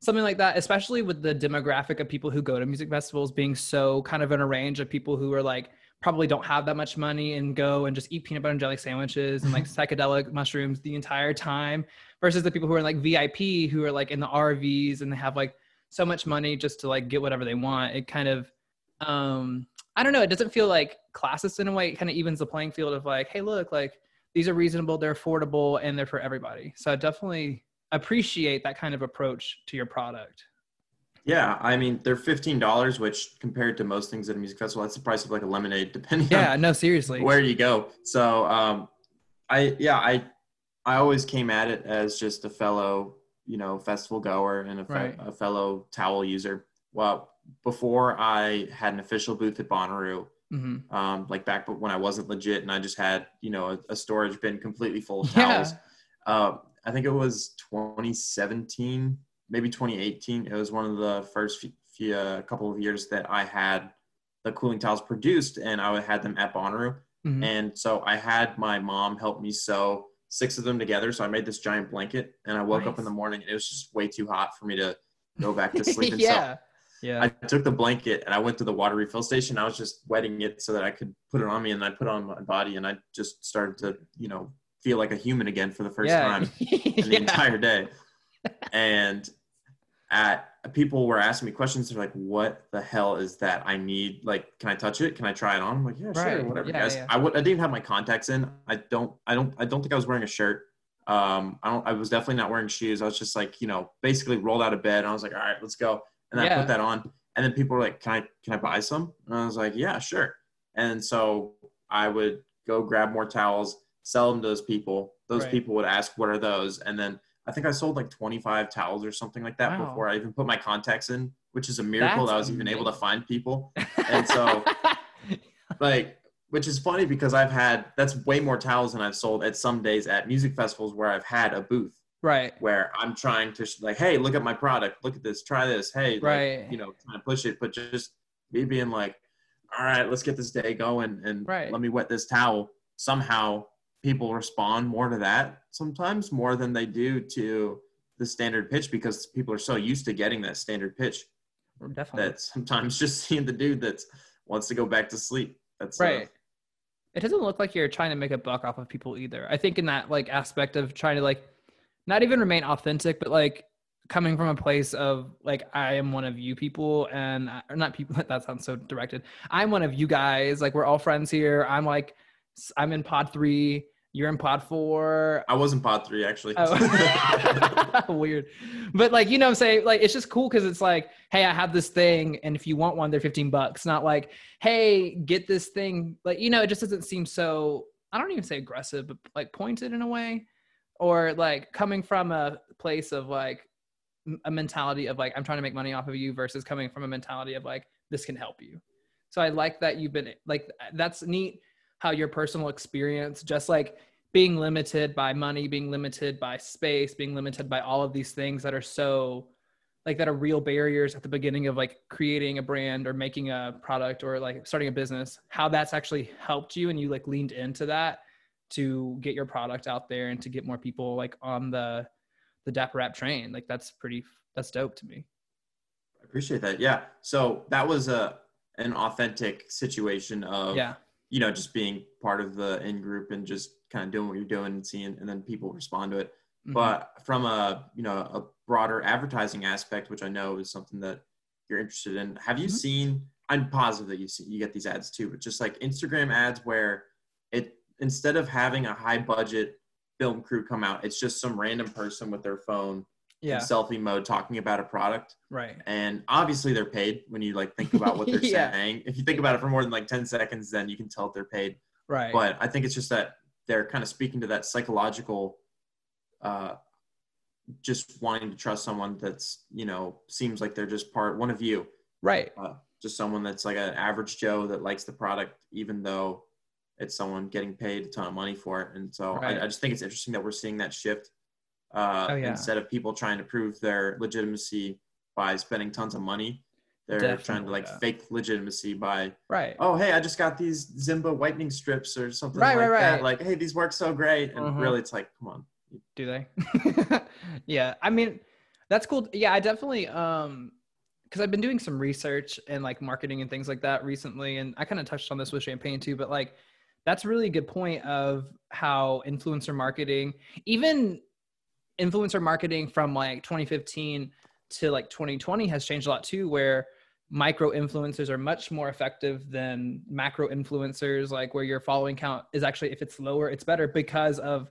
something like that, especially with the demographic of people who go to music festivals being so kind of in a range of people who are like, probably don't have that much money and go and just eat peanut butter and jelly sandwiches and like psychedelic mushrooms the entire time versus the people who are like V I P who are like in the R Vs and they have like so much money just to like get whatever they want. It kind of, um, I don't know. It doesn't feel like classist in a way. It kind of evens the playing field of like, hey, look, like these are reasonable, they're affordable and they're for everybody. So I definitely appreciate that kind of approach to your product. Yeah, I mean, they're fifteen dollars, which compared to most things at a music festival, that's the price of like a lemonade, depending yeah, on no, seriously. where you go. So, um, I yeah, I I always came at it as just a fellow, you know, festival goer and a, fe- right. a fellow towel user. Well, before I had an official booth at Bonnaroo, mm-hmm. um, like back when I wasn't legit and I just had, you know, a, a storage bin completely full of yeah. towels. Uh, I think it was twenty seventeen. Maybe twenty eighteen, it was one of the first few, few, uh, couple of years that I had the cooling towels produced and I had them at Bonnaroo. Mm-hmm. And so I had my mom help me sew six of them together. So I made this giant blanket and I woke nice. up in the morning and it was just way too hot for me to go back to sleep. And yeah. So yeah. I took the blanket and I went to the water refill station. I was just wetting it so that I could put it on me and I put it on my body and I just started to, you know, feel like a human again for the first yeah. time in the yeah. entire day. And at people were asking me questions. They're like, what the hell is that? I need, like, can I touch it? Can I try it on? I'm like, yeah, right. sure, whatever, yeah, guys. Yeah. I, w- I didn't even have my contacts in. I don't, I don't, I don't think I was wearing a shirt. Um, I don't, I was definitely not wearing shoes. I was just like, you know, basically rolled out of bed and I was like, all right, let's go. And then yeah. I put that on. And then people were like, can I, can I buy some? And I was like, yeah, sure. And so I would go grab more towels, sell them to those people. Those right. people would ask, what are those? And then I think I sold like twenty-five towels or something like that wow. before I even put my contacts in, which is a miracle That's that I was amazing. even able to find people. And so like, which is funny because I've had, that's way more towels than I've sold at some days at music festivals where I've had a booth. Right. Where I'm trying to like, hey, look at my product. Look at this, try this. Hey, right. like, you know, trying to push it, but just me being like, all right, let's get this day going and right. let me wet this towel. Somehow people respond more to that sometimes more than they do to the standard pitch because people are so used to getting that standard pitch. Definitely. That sometimes just seeing the dude that wants to go back to sleep. That's right. Uh, it doesn't look like you're trying to make a buck off of people either. I think in that like aspect of trying to like not even remain authentic, but like coming from a place of like, I am one of you people and I, or not people, that sounds so directed. I'm one of you guys. Like we're all friends here. I'm like, I'm in pod three. You're in pod four. I was in pod three actually. Oh. Weird. But like, you know what I'm saying? Like, it's just cool. Cause it's like, hey, I have this thing. And if you want one, they're fifteen bucks. Not like, hey, get this thing. Like, you know, it just doesn't seem so, I don't even say aggressive, but like pointed in a way, or like coming from a place of like a mentality of like, I'm trying to make money off of you versus coming from a mentality of like, this can help you. So I like that you've been like, that's neat. How your personal experience, just like being limited by money, being limited by space, being limited by all of these things that are so like that are real barriers at the beginning of like creating a brand or making a product or like starting a business, how that's actually helped you. And you like leaned into that to get your product out there and to get more people like on the, the Dapper Wrap train. Like that's pretty, that's dope to me. I appreciate that. Yeah. So that was a, an authentic situation of, yeah. you know, just being part of the in-group and just kind of doing what you're doing and seeing, and then people respond to it. Mm-hmm. But from a, you know, a broader advertising aspect, which I know is something that you're interested in. Have you mm-hmm. seen, I'm positive that you see, you get these ads too, but just like Instagram ads where it, instead of having a high budget film crew come out, it's just some random person with their phone yeah. in selfie mode talking about a product. Right. And obviously they're paid when you like think about what they're yeah. saying. If you think about it for more than like ten seconds, then you can tell they're paid. Right. But I think it's just that they're kind of speaking to that psychological, uh, just wanting to trust someone that's, you know, seems like they're just part one of you. Right. Uh, just someone that's like an average Joe that likes the product, even though it's someone getting paid a ton of money for it. And so right. I, I just think it's interesting that we're seeing that shift. Uh, oh, yeah. Instead of people trying to prove their legitimacy by spending tons of money, they're Definitely, trying to like yeah. fake legitimacy by, right. oh, hey, I just got these Zimba whitening strips or something right, like right, that. Right. Like, hey, these work so great. And mm-hmm. really it's like, come on. Do they? yeah. I mean, that's cool. Yeah, I definitely, um, cause I've been doing some research and like marketing and things like that recently. And I kind of touched on this with Champagne too, but like, that's really a good point of how influencer marketing, even influencer marketing from like twenty fifteen to like twenty twenty has changed a lot too, where micro influencers are much more effective than macro influencers, like where your following count is actually, if it's lower, it's better because of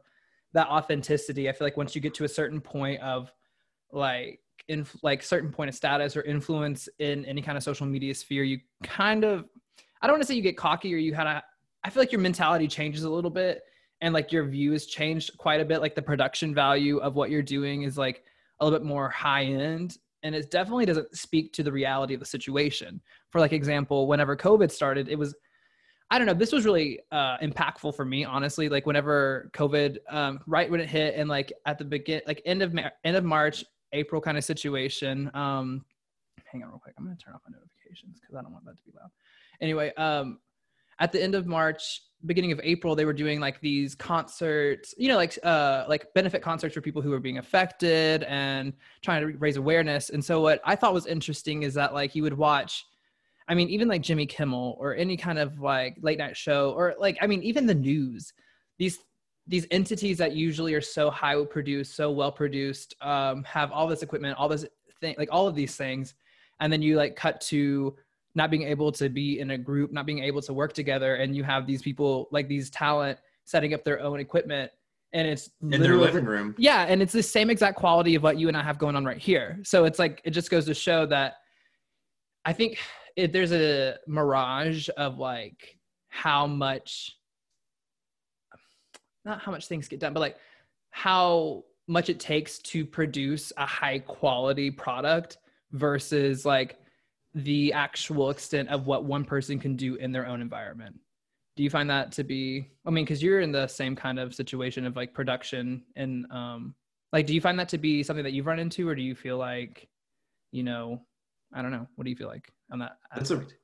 that authenticity. I feel like once you get to a certain point of like, in like certain point of status or influence in any kind of social media sphere, you kind of, I don't want to say you get cocky or you kind of, I feel like your mentality changes a little bit. And like your view has changed quite a bit. Like the production value of what you're doing is like a little bit more high end. And it definitely doesn't speak to the reality of the situation. For like example, whenever COVID started, it was, I don't know, this was really uh, impactful for me, honestly. Like whenever COVID, um, right when it hit and like at the begin, like end of, Mar- end of March, April kind of situation. Um, hang on real quick. I'm going to turn off my notifications because I don't want that to be loud. Anyway, um, at the end of March, beginning of April, they were doing like these concerts, you know, like, uh, like benefit concerts for people who were being affected and trying to raise awareness. And so what I thought was interesting is that like, you would watch, I mean, even like Jimmy Kimmel or any kind of like late night show, or like, I mean, even the news, these, these entities that usually are so high produced, so well produced, um, have all this equipment, all this thing, like all of these things. And then you like cut to not being able to be in a group, not being able to work together. And you have these people, like these talent, setting up their own equipment and it's in their living room. Yeah. And it's the same exact quality of what you and I have going on right here. So it's like, it just goes to show that I think it, there's a mirage of like how much, not how much things get done, but like how much it takes to produce a high quality product versus like the actual extent of what one person can do in their own environment. Do you find that to be, I mean, cause you're in the same kind of situation of like production and um, like, do you find that to be something that you've run into, or do you feel like, you know, I don't know. What do you feel like on that aspect? That's a,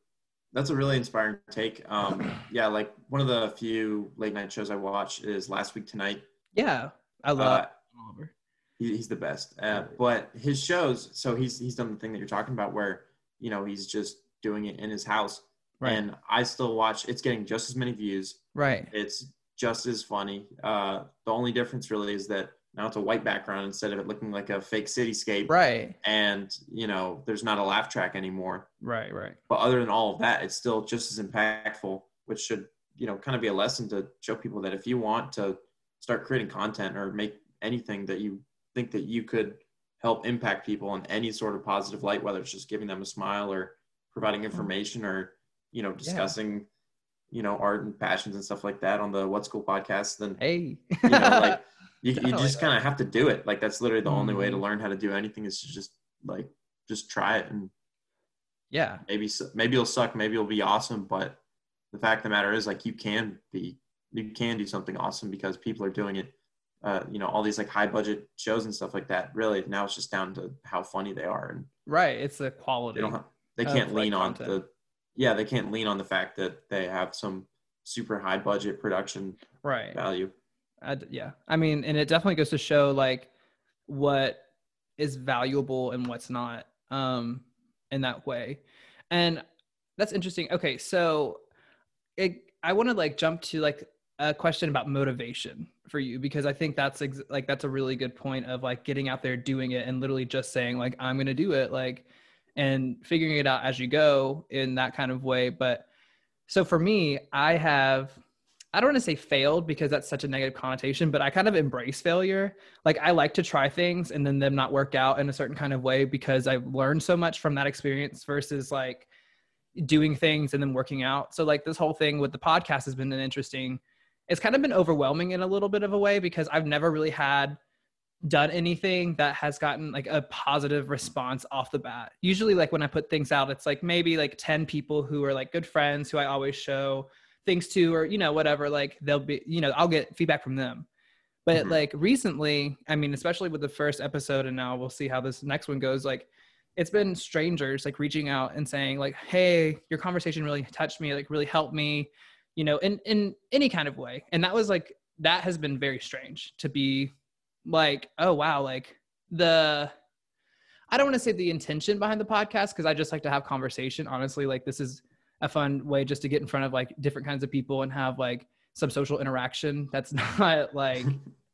that's a really inspiring take. Um, yeah. Like one of the few late night shows I watch is Last Week Tonight. Yeah. I love uh, John Oliver. He, he's the best. Uh, but his shows, so he's, he's done the thing that you're talking about where, you know, he's just doing it in his house. Right. And I still watch, it's getting just as many views. Right. It's just as funny. Uh, the only difference really is that now it's a white background instead of it looking like a fake cityscape. Right. And, you know, there's not a laugh track anymore. Right, right. But other than all of that, it's still just as impactful, which should, you know, kind of be a lesson to show people that if you want to start creating content or make anything that you think that you could help impact people in any sort of positive light, whether it's just giving them a smile or providing information or, you know, discussing, yeah. you know, art and passions and stuff like that on the What's Cool podcast, then, hey, you know, like you, you just kind of have to do it. Like, that's literally the mm-hmm. only way to learn how to do anything is to just like, just try it. And yeah, maybe, maybe it'll suck. Maybe it'll be awesome. But the fact of the matter is like, you can be, you can do something awesome because people are doing it. Uh, you know, all these like high budget shows and stuff like that. Really now it's just down to how funny they are. And right. It's the quality. They don't have, they can't lean on the, Yeah, they can't lean on the fact that they have some super high budget production right. value. I, yeah. I mean, and it definitely goes to show like what is valuable and what's not um, in that way. And that's interesting. Okay. So it, I want to like jump to like a question about motivation for you, because I think that's ex- like, that's a really good point of like getting out there, doing it and literally just saying like, I'm going to do it. Like, and figuring it out as you go in that kind of way. But so for me, I have, I don't want to say failed because that's such a negative connotation, but I kind of embrace failure. Like I like to try things and then them not work out in a certain kind of way because I've learned so much from that experience versus like doing things and then working out. So like this whole thing with the podcast has been an interesting, it's kind of been overwhelming in a little bit of a way because I've never really had done anything that has gotten like a positive response off the bat. Usually like when I put things out, it's like maybe like ten people who are like good friends who I always show things to, or, you know, whatever, like they'll be, you know, I'll get feedback from them. But mm-hmm. like recently, I mean, especially with the first episode, and now we'll see how this next one goes. Like it's been strangers like reaching out and saying like, hey, your conversation really touched me, like really helped me, you know, in, in any kind of way. And that was like, that has been very strange to be like, oh wow, like the, I don't want to say the intention behind the podcast because I just like to have conversation. Honestly, like this is a fun way just to get in front of like different kinds of people and have like some social interaction. That's not like,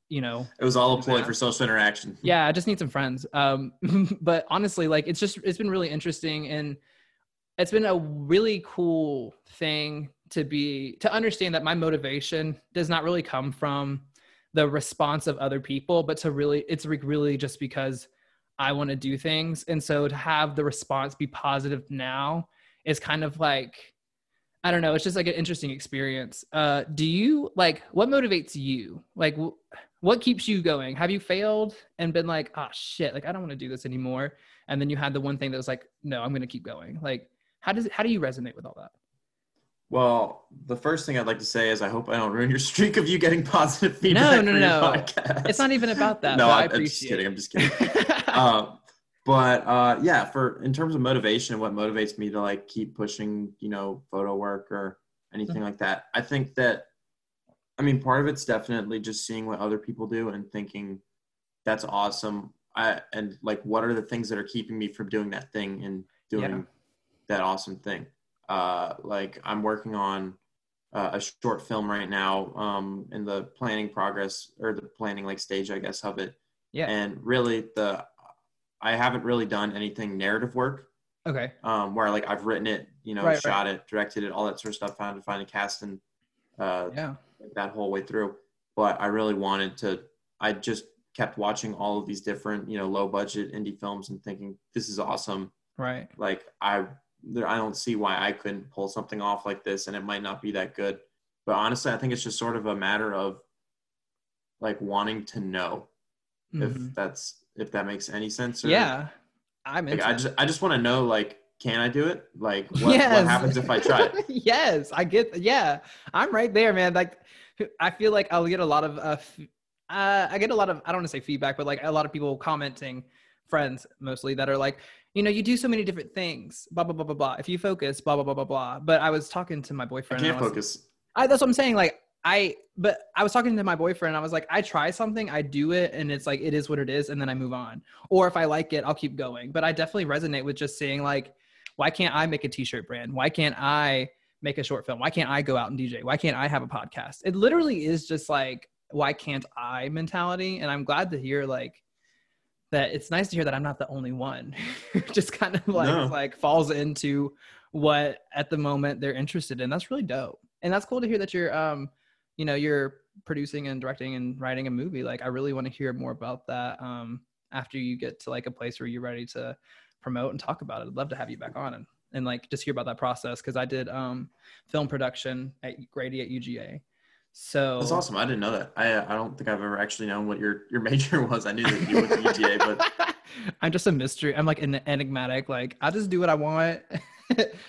you know. It was all a ploy for social interaction. Yeah, I just need some friends. Um, but honestly, like it's just, it's been really interesting and it's been a really cool thing to be, to understand that my motivation does not really come from the response of other people, but to really, it's really just because I want to do things. And so to have the response be positive now is kind of like, I don't know, it's just like an interesting experience. Uh, do you like, what motivates you? Like w- what keeps you going? Have you failed and been like, ah, shit, like I don't want to do this anymore. And then you had the one thing that was like, no, I'm going to keep going. Like, how does it, how do you resonate with all that? Well, the first thing I'd like to say is I hope I don't ruin your streak of you getting positive feedback. No, no, no. Podcast. It's not even about that. No, I, I appreciate I'm just kidding. I'm just kidding. uh, but uh, yeah, for in terms of motivation and what motivates me to like keep pushing, you know, photo work or anything mm-hmm. like that, I think that, I mean, part of it's definitely just seeing what other people do and thinking that's awesome. I, and like, what are the things that are keeping me from doing that thing and doing yeah. that awesome thing? Uh, like I'm working on uh, a short film right now, um, in the planning progress or the planning like stage, I guess, of it. Yeah. And really the, I haven't really done anything narrative work. Okay. Um, where like I've written it, you know, right, shot right. it, directed it, all that sort of stuff, found to find a cast and, uh, yeah. that whole way through. But I really wanted to, I just kept watching all of these different, you know, low budget indie films and thinking, this is awesome. Right. Like I there, I don't see why I couldn't pull something off like this, and it might not be that good. But honestly, I think it's just sort of a matter of like wanting to know mm-hmm. if that's, if that makes any sense. Or, yeah. I'm like, I just, I just want to know, like, can I do it? Like what, yes. what happens if I try it? Yes. I get, yeah, I'm right there, man. Like, I feel like I'll get a lot of, uh, f- uh, I get a lot of, I don't want to say feedback, but like a lot of people commenting, friends mostly, that are like, you know, you do so many different things, blah, blah, blah, blah, blah. If you focus, blah, blah, blah, blah, blah. But I was talking to my boyfriend. I can't I was, focus. I, that's what I'm saying. Like I, but I was talking to my boyfriend. I was like, I try something, I do it. And it's like, it is what it is. And then I move on. Or if I like it, I'll keep going. But I definitely resonate with just saying like, why can't I make a t-shirt brand? Why can't I make a short film? Why can't I go out and D J? Why can't I have a podcast? It literally is just like, why can't I mentality? And I'm glad to hear like, that it's nice to hear that I'm not the only one who just kind of like, no. like falls into what at the moment they're interested in. That's really dope. And that's cool to hear that you're, um, you know, you're producing and directing and writing a movie. Like, I really want to hear more about that um, after you get to like a place where you're ready to promote and talk about it. I'd love to have you back on and, and like just hear about that process. Cause I did um, film production at Grady at U G A. So that's awesome. I didn't know that. I I don't think I've ever actually known what your, your major was. I knew that you went to U G A, but I'm just a mystery. I'm like an enigmatic, like I just do what I want.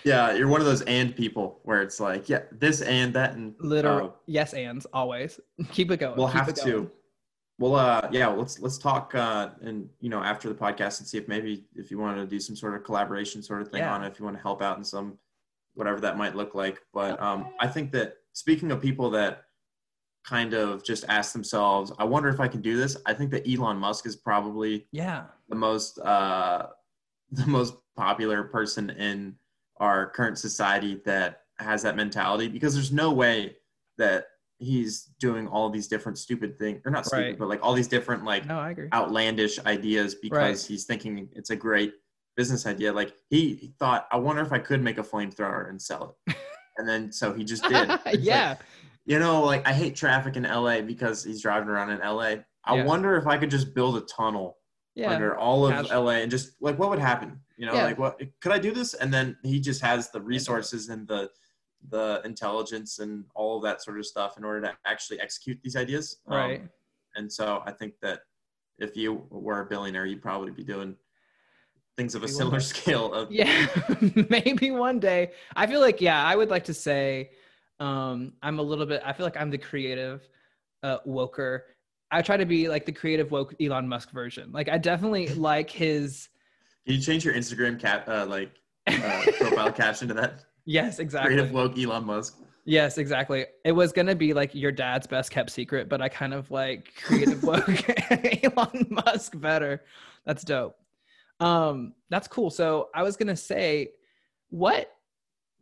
Yeah. You're one of those and people where it's like, yeah, this and that and literal uh, yes. Ands always keep it going. We'll keep have to, well, uh, yeah, let's, let's talk, uh, and you know, after the podcast and see if maybe if you want to do some sort of collaboration sort of thing yeah. on it, if you want to help out in some, whatever that might look like. But okay. um, I think that speaking of people that, kind of just ask themselves, I wonder if I can do this. I think that Elon Musk is probably yeah the most uh the most popular person in our current society that has that mentality, because there's no way that he's doing all these different stupid things, or not stupid, right. but like all these different like no, I agree. outlandish ideas because right. he's thinking it's a great business idea. Like he thought, I wonder if I could make a flamethrower and sell it. And then so he just did. yeah. Like, you know, like I hate traffic in L A because he's driving around in L A. I yeah. wonder if I could just build a tunnel yeah. under all of Casual. L A and just like, what would happen? You know, yeah. like what, could I do this? And then he just has the resources and the, the intelligence and all of that sort of stuff in order to actually execute these ideas. Right. Um, and so I think that if you were a billionaire, you'd probably be doing things of maybe a similar scale. Of Yeah. Maybe one day. I feel like, yeah, I would like to say, Um, I'm a little bit, I feel like I'm the creative, uh, woker. I try to be like the creative woke Elon Musk version. Like I definitely like his. Can you change your Instagram cap, uh, like, uh, profile caption to that? Yes, exactly. Creative woke Elon Musk. Yes, exactly. It was going to be like your dad's best kept secret, but I kind of like creative woke Elon Musk better. That's dope. Um, that's cool. So I was going to say, what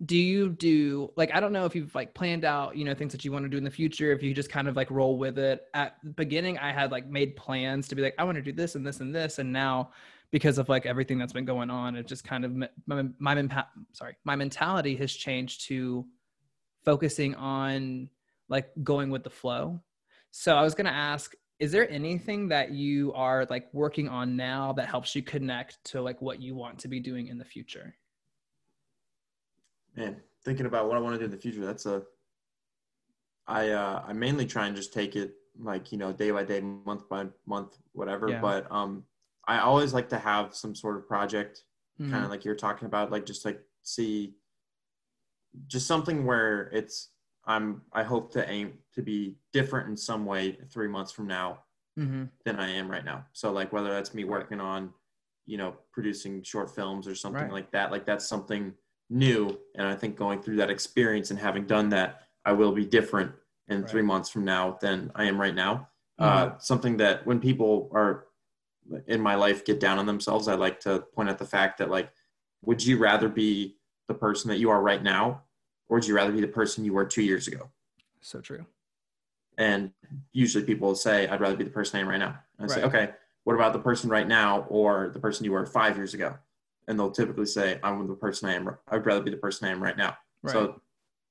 do you do, like, I don't know if you've like planned out, you know, things that you want to do in the future, if you just kind of like roll with it. At the beginning, I had like made plans to be like, I want to do this and this and this. And now because of like everything that's been going on, it just kind of, my, my, sorry, my mentality has changed to focusing on like going with the flow. So I was going to ask, is there anything that you are like working on now that helps you connect to like what you want to be doing in the future? Man, thinking about what I want to do in the future, that's a, I, uh, I mainly try and just take it like, you know, day by day, month by month, whatever. Yeah. But um, I always like to have some sort of project, mm-hmm. kind of like you're talking about, like, just like see, just something where it's, I'm, I hope to aim to be different in some way three months from now mm-hmm. than I am right now. So like, whether that's me working on, you know, producing short films or something right. like that, like that's something new. And I think going through that experience and having done that, I will be different in right. three months from now than I am right now. Mm-hmm. Uh, something that when people are in my life get down on themselves, I like to point out the fact that like, would you rather be the person that you are right now, or would you rather be the person you were two years ago? So true. And usually people say, I'd rather be the person I am right now. And I right. say, okay, what about the person right now or the person you were five years ago? And they'll typically say, I'm the person I am. I'd rather be the person I am right now. Right. So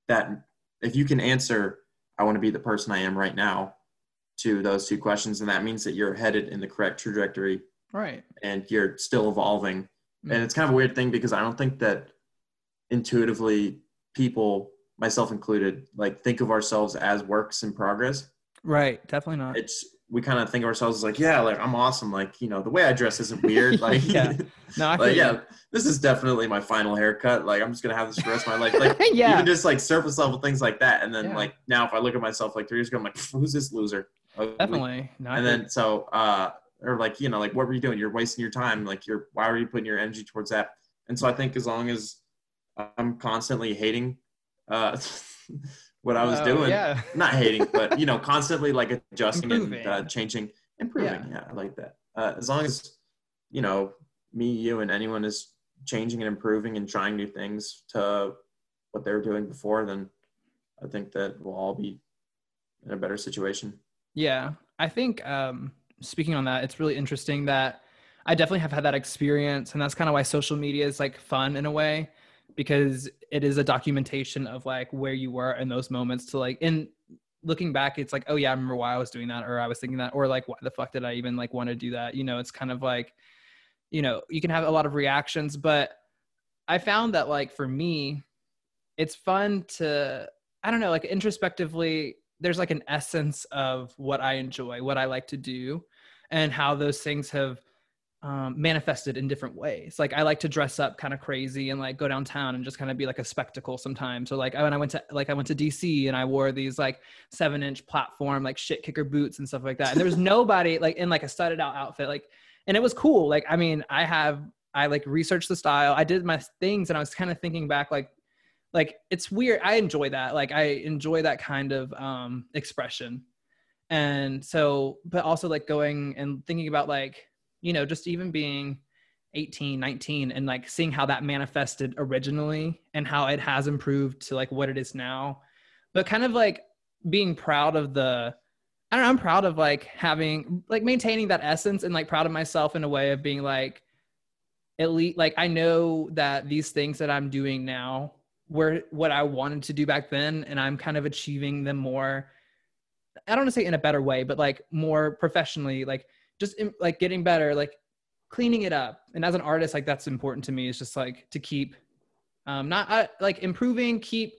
that if you can answer, I want to be the person I am right now to those two questions, and that means that you're headed in the correct trajectory. Right. And you're still evolving. Mm-hmm. And it's kind of a weird thing because I don't think that intuitively people, myself included, like think of ourselves as works in progress. Right. Definitely not. It's, we kind of think of ourselves as like, yeah, like I'm awesome. Like, you know, the way I dress isn't weird. Like, yeah, no, I like, yeah it. This is definitely my final haircut. Like, I'm just going to have this for the rest of my life. Like, yeah. Even just like surface level things like that. And then yeah. like, now if I look at myself like three years ago, I'm like, who's this loser? Ugly. Definitely. No, and then so, uh, or like, you know, like, what were you doing? You're wasting your time. Like you're, why were you putting your energy towards that? And so I think as long as I'm constantly hating, uh, what I was oh, doing, yeah. not hating, but, you know, constantly like adjusting improving. and uh, changing, improving. Yeah. yeah, I like that. Uh, as long as, you know, me, you, and anyone is changing and improving and trying new things to what they were doing before, then I think that we'll all be in a better situation. Yeah. I think um, speaking on that, it's really interesting that I definitely have had that experience, and that's kind of why social media is like fun in a way, because it is a documentation of like where you were in those moments to like, in looking back, it's like, oh yeah, I remember why I was doing that, or I was thinking that, or like, why the fuck did I even like want to do that? You know, it's kind of like, you know, you can have a lot of reactions, but I found that like, for me, it's fun to, I don't know, like introspectively, there's like an essence of what I enjoy, what I like to do, and how those things have Um, manifested in different ways. Like I like to dress up kind of crazy and like go downtown and just kind of be like a spectacle sometimes. So like when I went to like I went to D C and I wore these like seven inch platform like shit kicker boots and stuff like that. And there was nobody like in like a studded out outfit like, and it was cool. Like I mean I have I like researched the style. I did my things, and I was kind of thinking back like like it's weird. I enjoy that. Like I enjoy that kind of um, expression. And so, but also like going and thinking about like, you know, just even being eighteen, nineteen and like seeing how that manifested originally and how it has improved to like what it is now, but kind of like being proud of the, I don't know, I'm proud of like having, like maintaining that essence and like proud of myself in a way of being like, at least like, I know that these things that I'm doing now were what I wanted to do back then. And I'm kind of achieving them more, I don't want to say in a better way, but like more professionally, like just like getting better, like cleaning it up. And as an artist, like that's important to me. It's just like to keep, um, not uh, like improving, keep,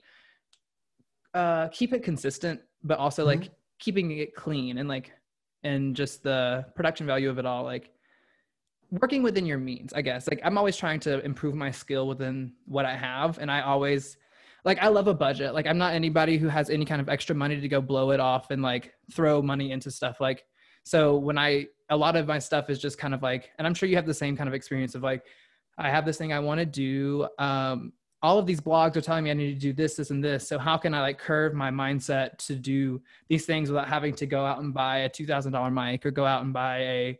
uh, keep it consistent, but also mm-hmm. like keeping it clean and like, and just the production value of it all, like working within your means, I guess. Like I'm always trying to improve my skill within what I have. And I always like, I love a budget. Like I'm not anybody who has any kind of extra money to go blow it off and like throw money into stuff. Like, so when I, a lot of my stuff is just kind of like, and I'm sure you have the same kind of experience of like, I have this thing I want to do. Um, all of these blogs are telling me I need to do this, this, and this. So how can I like curve my mindset to do these things without having to go out and buy a two thousand dollars mic or go out and buy a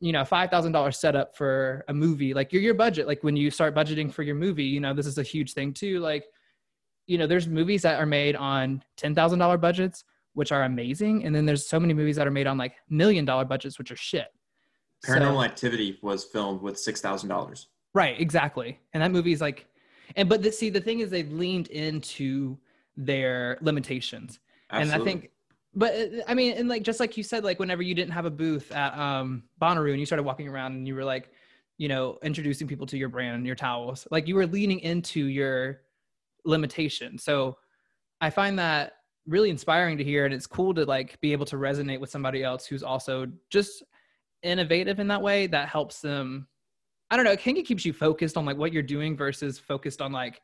you know, five thousand dollars setup for a movie? Like your, your budget, like when you start budgeting for your movie, you know, this is a huge thing too. Like, you know, there's movies that are made on ten thousand dollars budgets, which are amazing. And then there's so many movies that are made on like million dollar budgets, which are shit. Paranormal so, Activity was filmed with six thousand dollars. Right. Exactly. And that movie is like, and, but the, see, the thing is they've leaned into their limitations. Absolutely. And I think, but I mean, and like, just like you said, like whenever you didn't have a booth at um, Bonnaroo and you started walking around and you were like, you know, introducing people to your brand and your towels, like you were leaning into your limitation. So I find that really inspiring to hear. And it's cool to like be able to resonate with somebody else who's also just innovative in that way that helps them. I don't know. I think it keeps you focused on like what you're doing versus focused on like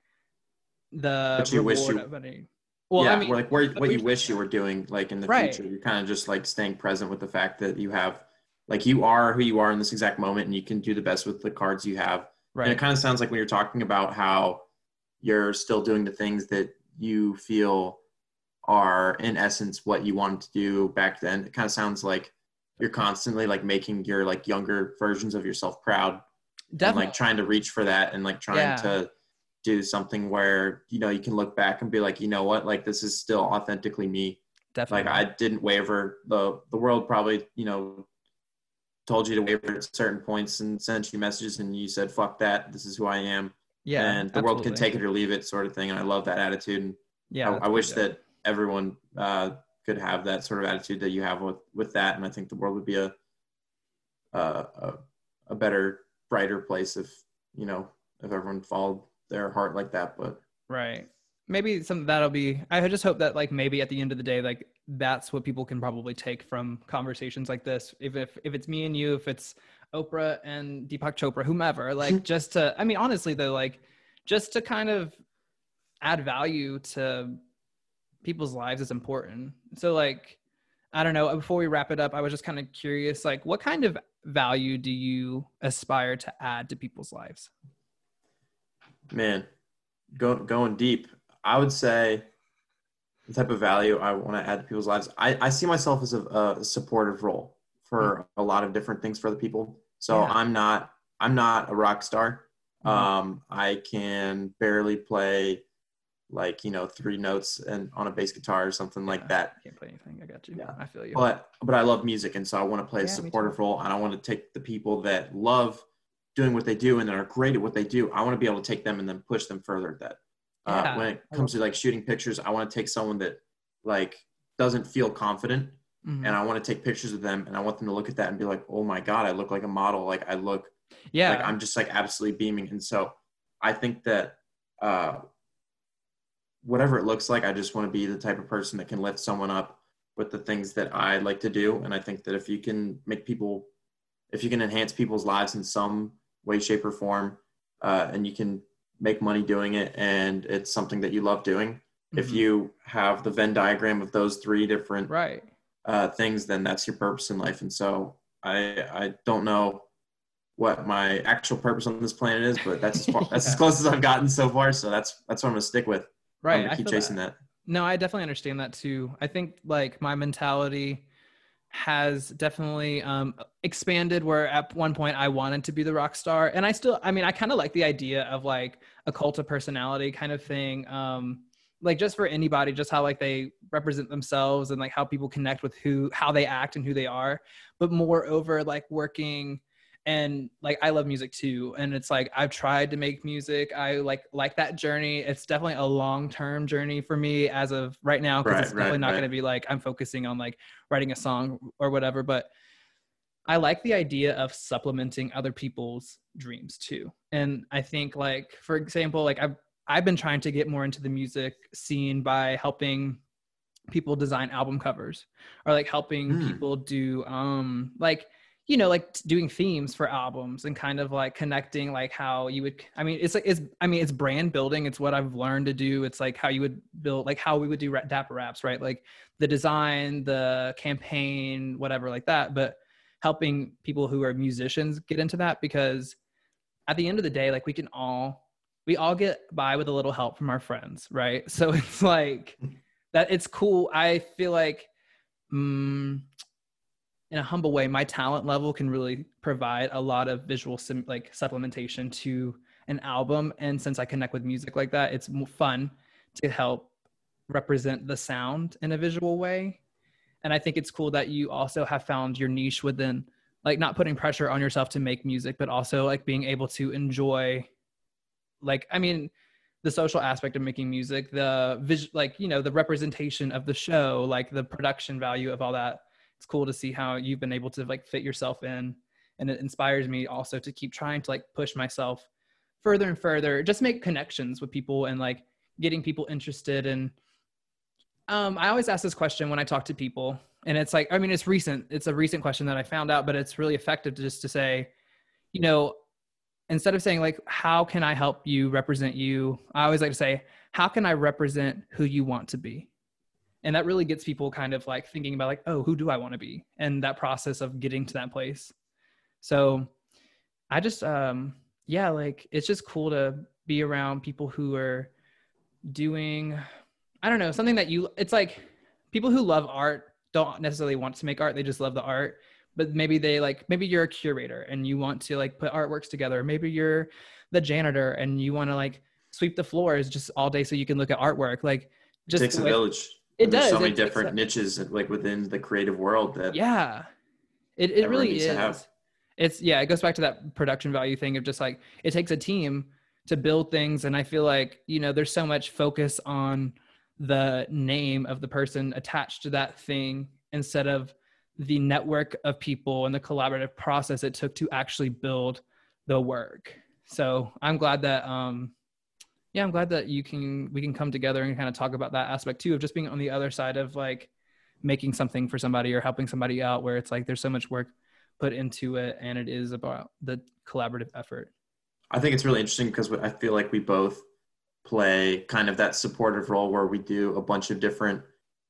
the what you wish you, of any, well, yeah, I mean, like where, what you wish you were doing like in the right. future. You're kind of just like staying present with the fact that you have, like you are who you are in this exact moment, and you can do the best with the cards you have. Right. And it kind of sounds like when you're talking about how you're still doing the things that you feel are in essence what you wanted to do back then. It kind of sounds like you're constantly like making your like younger versions of yourself proud. Definitely. And like trying to reach for that and like trying yeah. to do something where, you know, you can look back and be like, you know what, like this is still authentically me. Definitely. Like I didn't waver. The the world probably, you know, told you to waver at certain points and sent you messages and you said, fuck that, this is who I am. Yeah. And the absolutely. world can take it or leave it sort of thing. And I love that attitude. And yeah. I, I wish that everyone uh could have that sort of attitude that you have with with that, and I think the world would be a uh a, a better, brighter place if, you know, if everyone followed their heart like that, but right. Maybe some that'll be, I just hope that like, maybe at the end of the day, like that's what people can probably take from conversations like this. If, if, if it's me and you, if it's Oprah and Deepak Chopra, whomever, like just to, I mean, honestly though, like just to kind of add value to people's lives is important. So like, I don't know, before we wrap it up, I was just kind of curious, like what kind of value do you aspire to add to people's lives? Man, go, going deep. I would say the type of value I want to add to people's lives. I, I see myself as a, a supportive role for mm-hmm. a lot of different things for other people. So yeah. I'm not, I'm not a rock star. Mm-hmm. Um, I can barely play like, you know, three notes and on a bass guitar or something yeah, like that. I can't play anything. I got you. Yeah. I feel you. But, but I love music. And so I want to play yeah, a supportive role, and I want to take the people that love doing what they do and that are great at what they do. I want to be able to take them and then push them further at that. Uh, yeah. When it comes to like shooting pictures, I want to take someone that like doesn't feel confident mm-hmm. and I want to take pictures of them, and I want them to look at that and be like, oh my God, I look like a model. Like I look, yeah, like I'm just like absolutely beaming. And so I think that, uh, whatever it looks like, I just want to be the type of person that can lift someone up with the things that I like to do. And I think that if you can make people, if you can enhance people's lives in some way, shape or form, uh, and you can make money doing it, and it's something that you love doing. Mm-hmm. If you have the Venn diagram of those three different right. uh, things, then that's your purpose in life. And so I I don't know what my actual purpose on this planet is, but that's as far, yeah. that's as close as I've gotten so far. So that's that's what I'm gonna stick with. Right, I'm gonna keep chasing that. that. No, I definitely understand that too. I think like my mentality has definitely um, expanded, where at one point I wanted to be the rock star. And I still, I mean, I kind of like the idea of like a cult of personality kind of thing. Um, like just for anybody, just how like they represent themselves and like how people connect with who, how they act and who they are. But moreover, like working and like, I love music too. And it's like, I've tried to make music. I like, like that journey. It's definitely a long-term journey for me as of right now, because right, it's definitely right, not right. going to be like, I'm focusing on like writing a song or whatever, but I like the idea of supplementing other people's dreams too. And I think like, for example, like I've, I've been trying to get more into the music scene by helping people design album covers, or like helping mm. people do um like, you know, like doing themes for albums and kind of like connecting like how you would, I mean, it's like, it's, I mean, it's brand building. It's what I've learned to do. It's like how you would build, like how we would do Dapper Wraps, right? Like the design, the campaign, whatever like that, but helping people who are musicians get into that, because at the end of the day, like we can all, we all get by with a little help from our friends, right? So it's like that, it's cool. I feel like, mm, in a humble way, my talent level can really provide a lot of visual sim- like supplementation to an album. And since I connect with music like that, it's fun to help represent the sound in a visual way. And I think it's cool that you also have found your niche within, like not putting pressure on yourself to make music, but also like being able to enjoy, like, I mean, the social aspect of making music, the visual, like, you know, the representation of the show, like the production value of all that. It's cool to see how you've been able to like fit yourself in, and it inspires me also to keep trying to like push myself further and further, just make connections with people and like getting people interested. And um, I always ask this question when I talk to people, and it's like, I mean, it's recent, it's a recent question that I found out, but it's really effective to just to say, you know, instead of saying like, how can I help you represent you? I always like to say, how can I represent who you want to be? And that really gets people kind of like thinking about like, oh, who do I want to be? And that process of getting to that place. So I just, um, yeah, like it's just cool to be around people who are doing, I don't know, something that you, it's like people who love art don't necessarily want to make art. They just love the art, but maybe they like, maybe you're a curator and you want to like put artworks together. Maybe you're the janitor and you want to like sweep the floors just all day so you can look at artwork. Like just it takes a village. It does. There's so many different niches like within the creative world that yeah, it it really is. It's yeah, it goes back to that production value thing of just like it takes a team to build things, and I feel like you know there's so much focus on the name of the person attached to that thing instead of the network of people and the collaborative process it took to actually build the work. So I'm glad that um yeah, I'm glad that you can, we can come together and kind of talk about that aspect too, of just being on the other side of like making something for somebody or helping somebody out, where it's like, there's so much work put into it and it is about the collaborative effort. I think it's really interesting because I feel like we both play kind of that supportive role where we do a bunch of different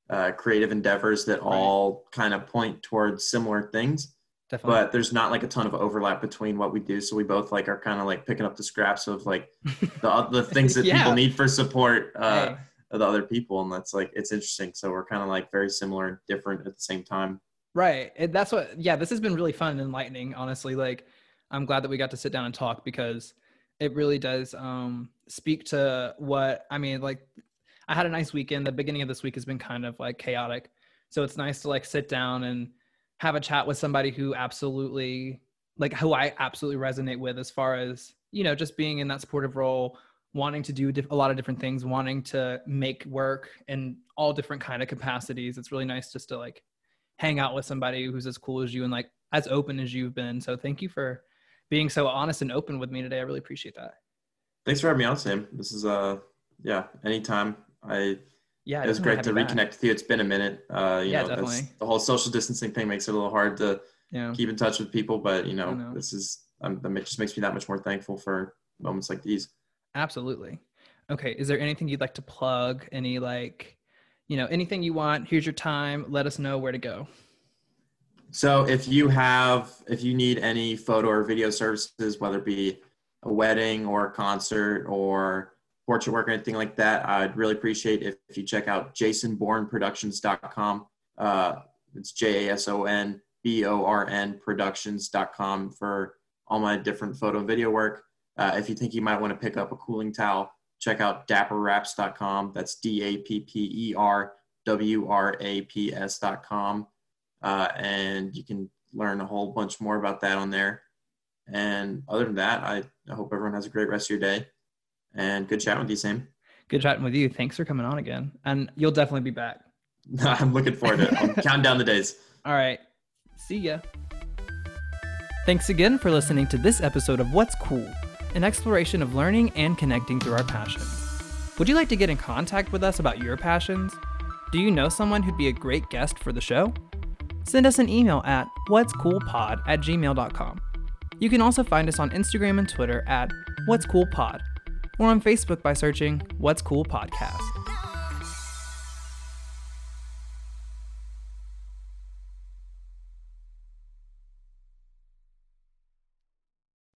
uh, creative endeavors that right. all kind of point towards similar things. Definitely. But there's not like a ton of overlap between what we do. So we both like are kind of like picking up the scraps of like the the things that yeah. people need for support uh, hey. the other people. And that's like, it's interesting. So we're kind of like very similar and different at the same time. Right. And that's what, yeah, this has been really fun and enlightening, honestly. Like, I'm glad that we got to sit down and talk because it really does um, speak to what, I mean, like I had a nice weekend. The beginning of this week has been kind of like chaotic. So it's nice to like sit down and have a chat with somebody who absolutely like who I absolutely resonate with as far as, you know, just being in that supportive role, wanting to do diff- a lot of different things, wanting to make work in all different kind of capacities. It's really nice just to like hang out with somebody who's as cool as you and like as open as you've been. So thank you for being so honest and open with me today. I really appreciate that. Thanks for having me on, Sam. This is uh yeah, anytime. I Yeah, it was great to reconnect back with you. It's been a minute. Uh, you yeah, know, definitely. The whole social distancing thing makes it a little hard to yeah. keep in touch with people, but you know, know. this is um, it just makes me that much more thankful for moments like these. Absolutely. Okay. Is there anything you'd like to plug? Any like, you know, anything you want? Here's your time. Let us know where to go. So, if you have, if you need any photo or video services, whether it be a wedding or a concert or portrait work or anything like that, I'd really appreciate if, if you check out jason born productions dot com. Uh, it's J A S O N B O R N productions dot com for all my different photo and video work. Uh, if you think you might want to pick up a cooling towel, check out dapper wraps dot com. That's D A P P E R W R A P S dot com. Uh, and you can learn a whole bunch more about that on there. And other than that, I, I hope everyone has a great rest of your day. And good chatting with you, Sam. Good chatting with you. Thanks for coming on again. And you'll definitely be back. I'm looking forward to it. I'm counting down the days. All right. See ya. Thanks again for listening to this episode of What's Cool, an exploration of learning and connecting through our passions. Would you like to get in contact with us about your passions? Do you know someone who'd be a great guest for the show? Send us an email at whats cool pod at gmail dot com. You can also find us on Instagram and Twitter at whats cool pod. Or on Facebook by searching What's Cool Podcast.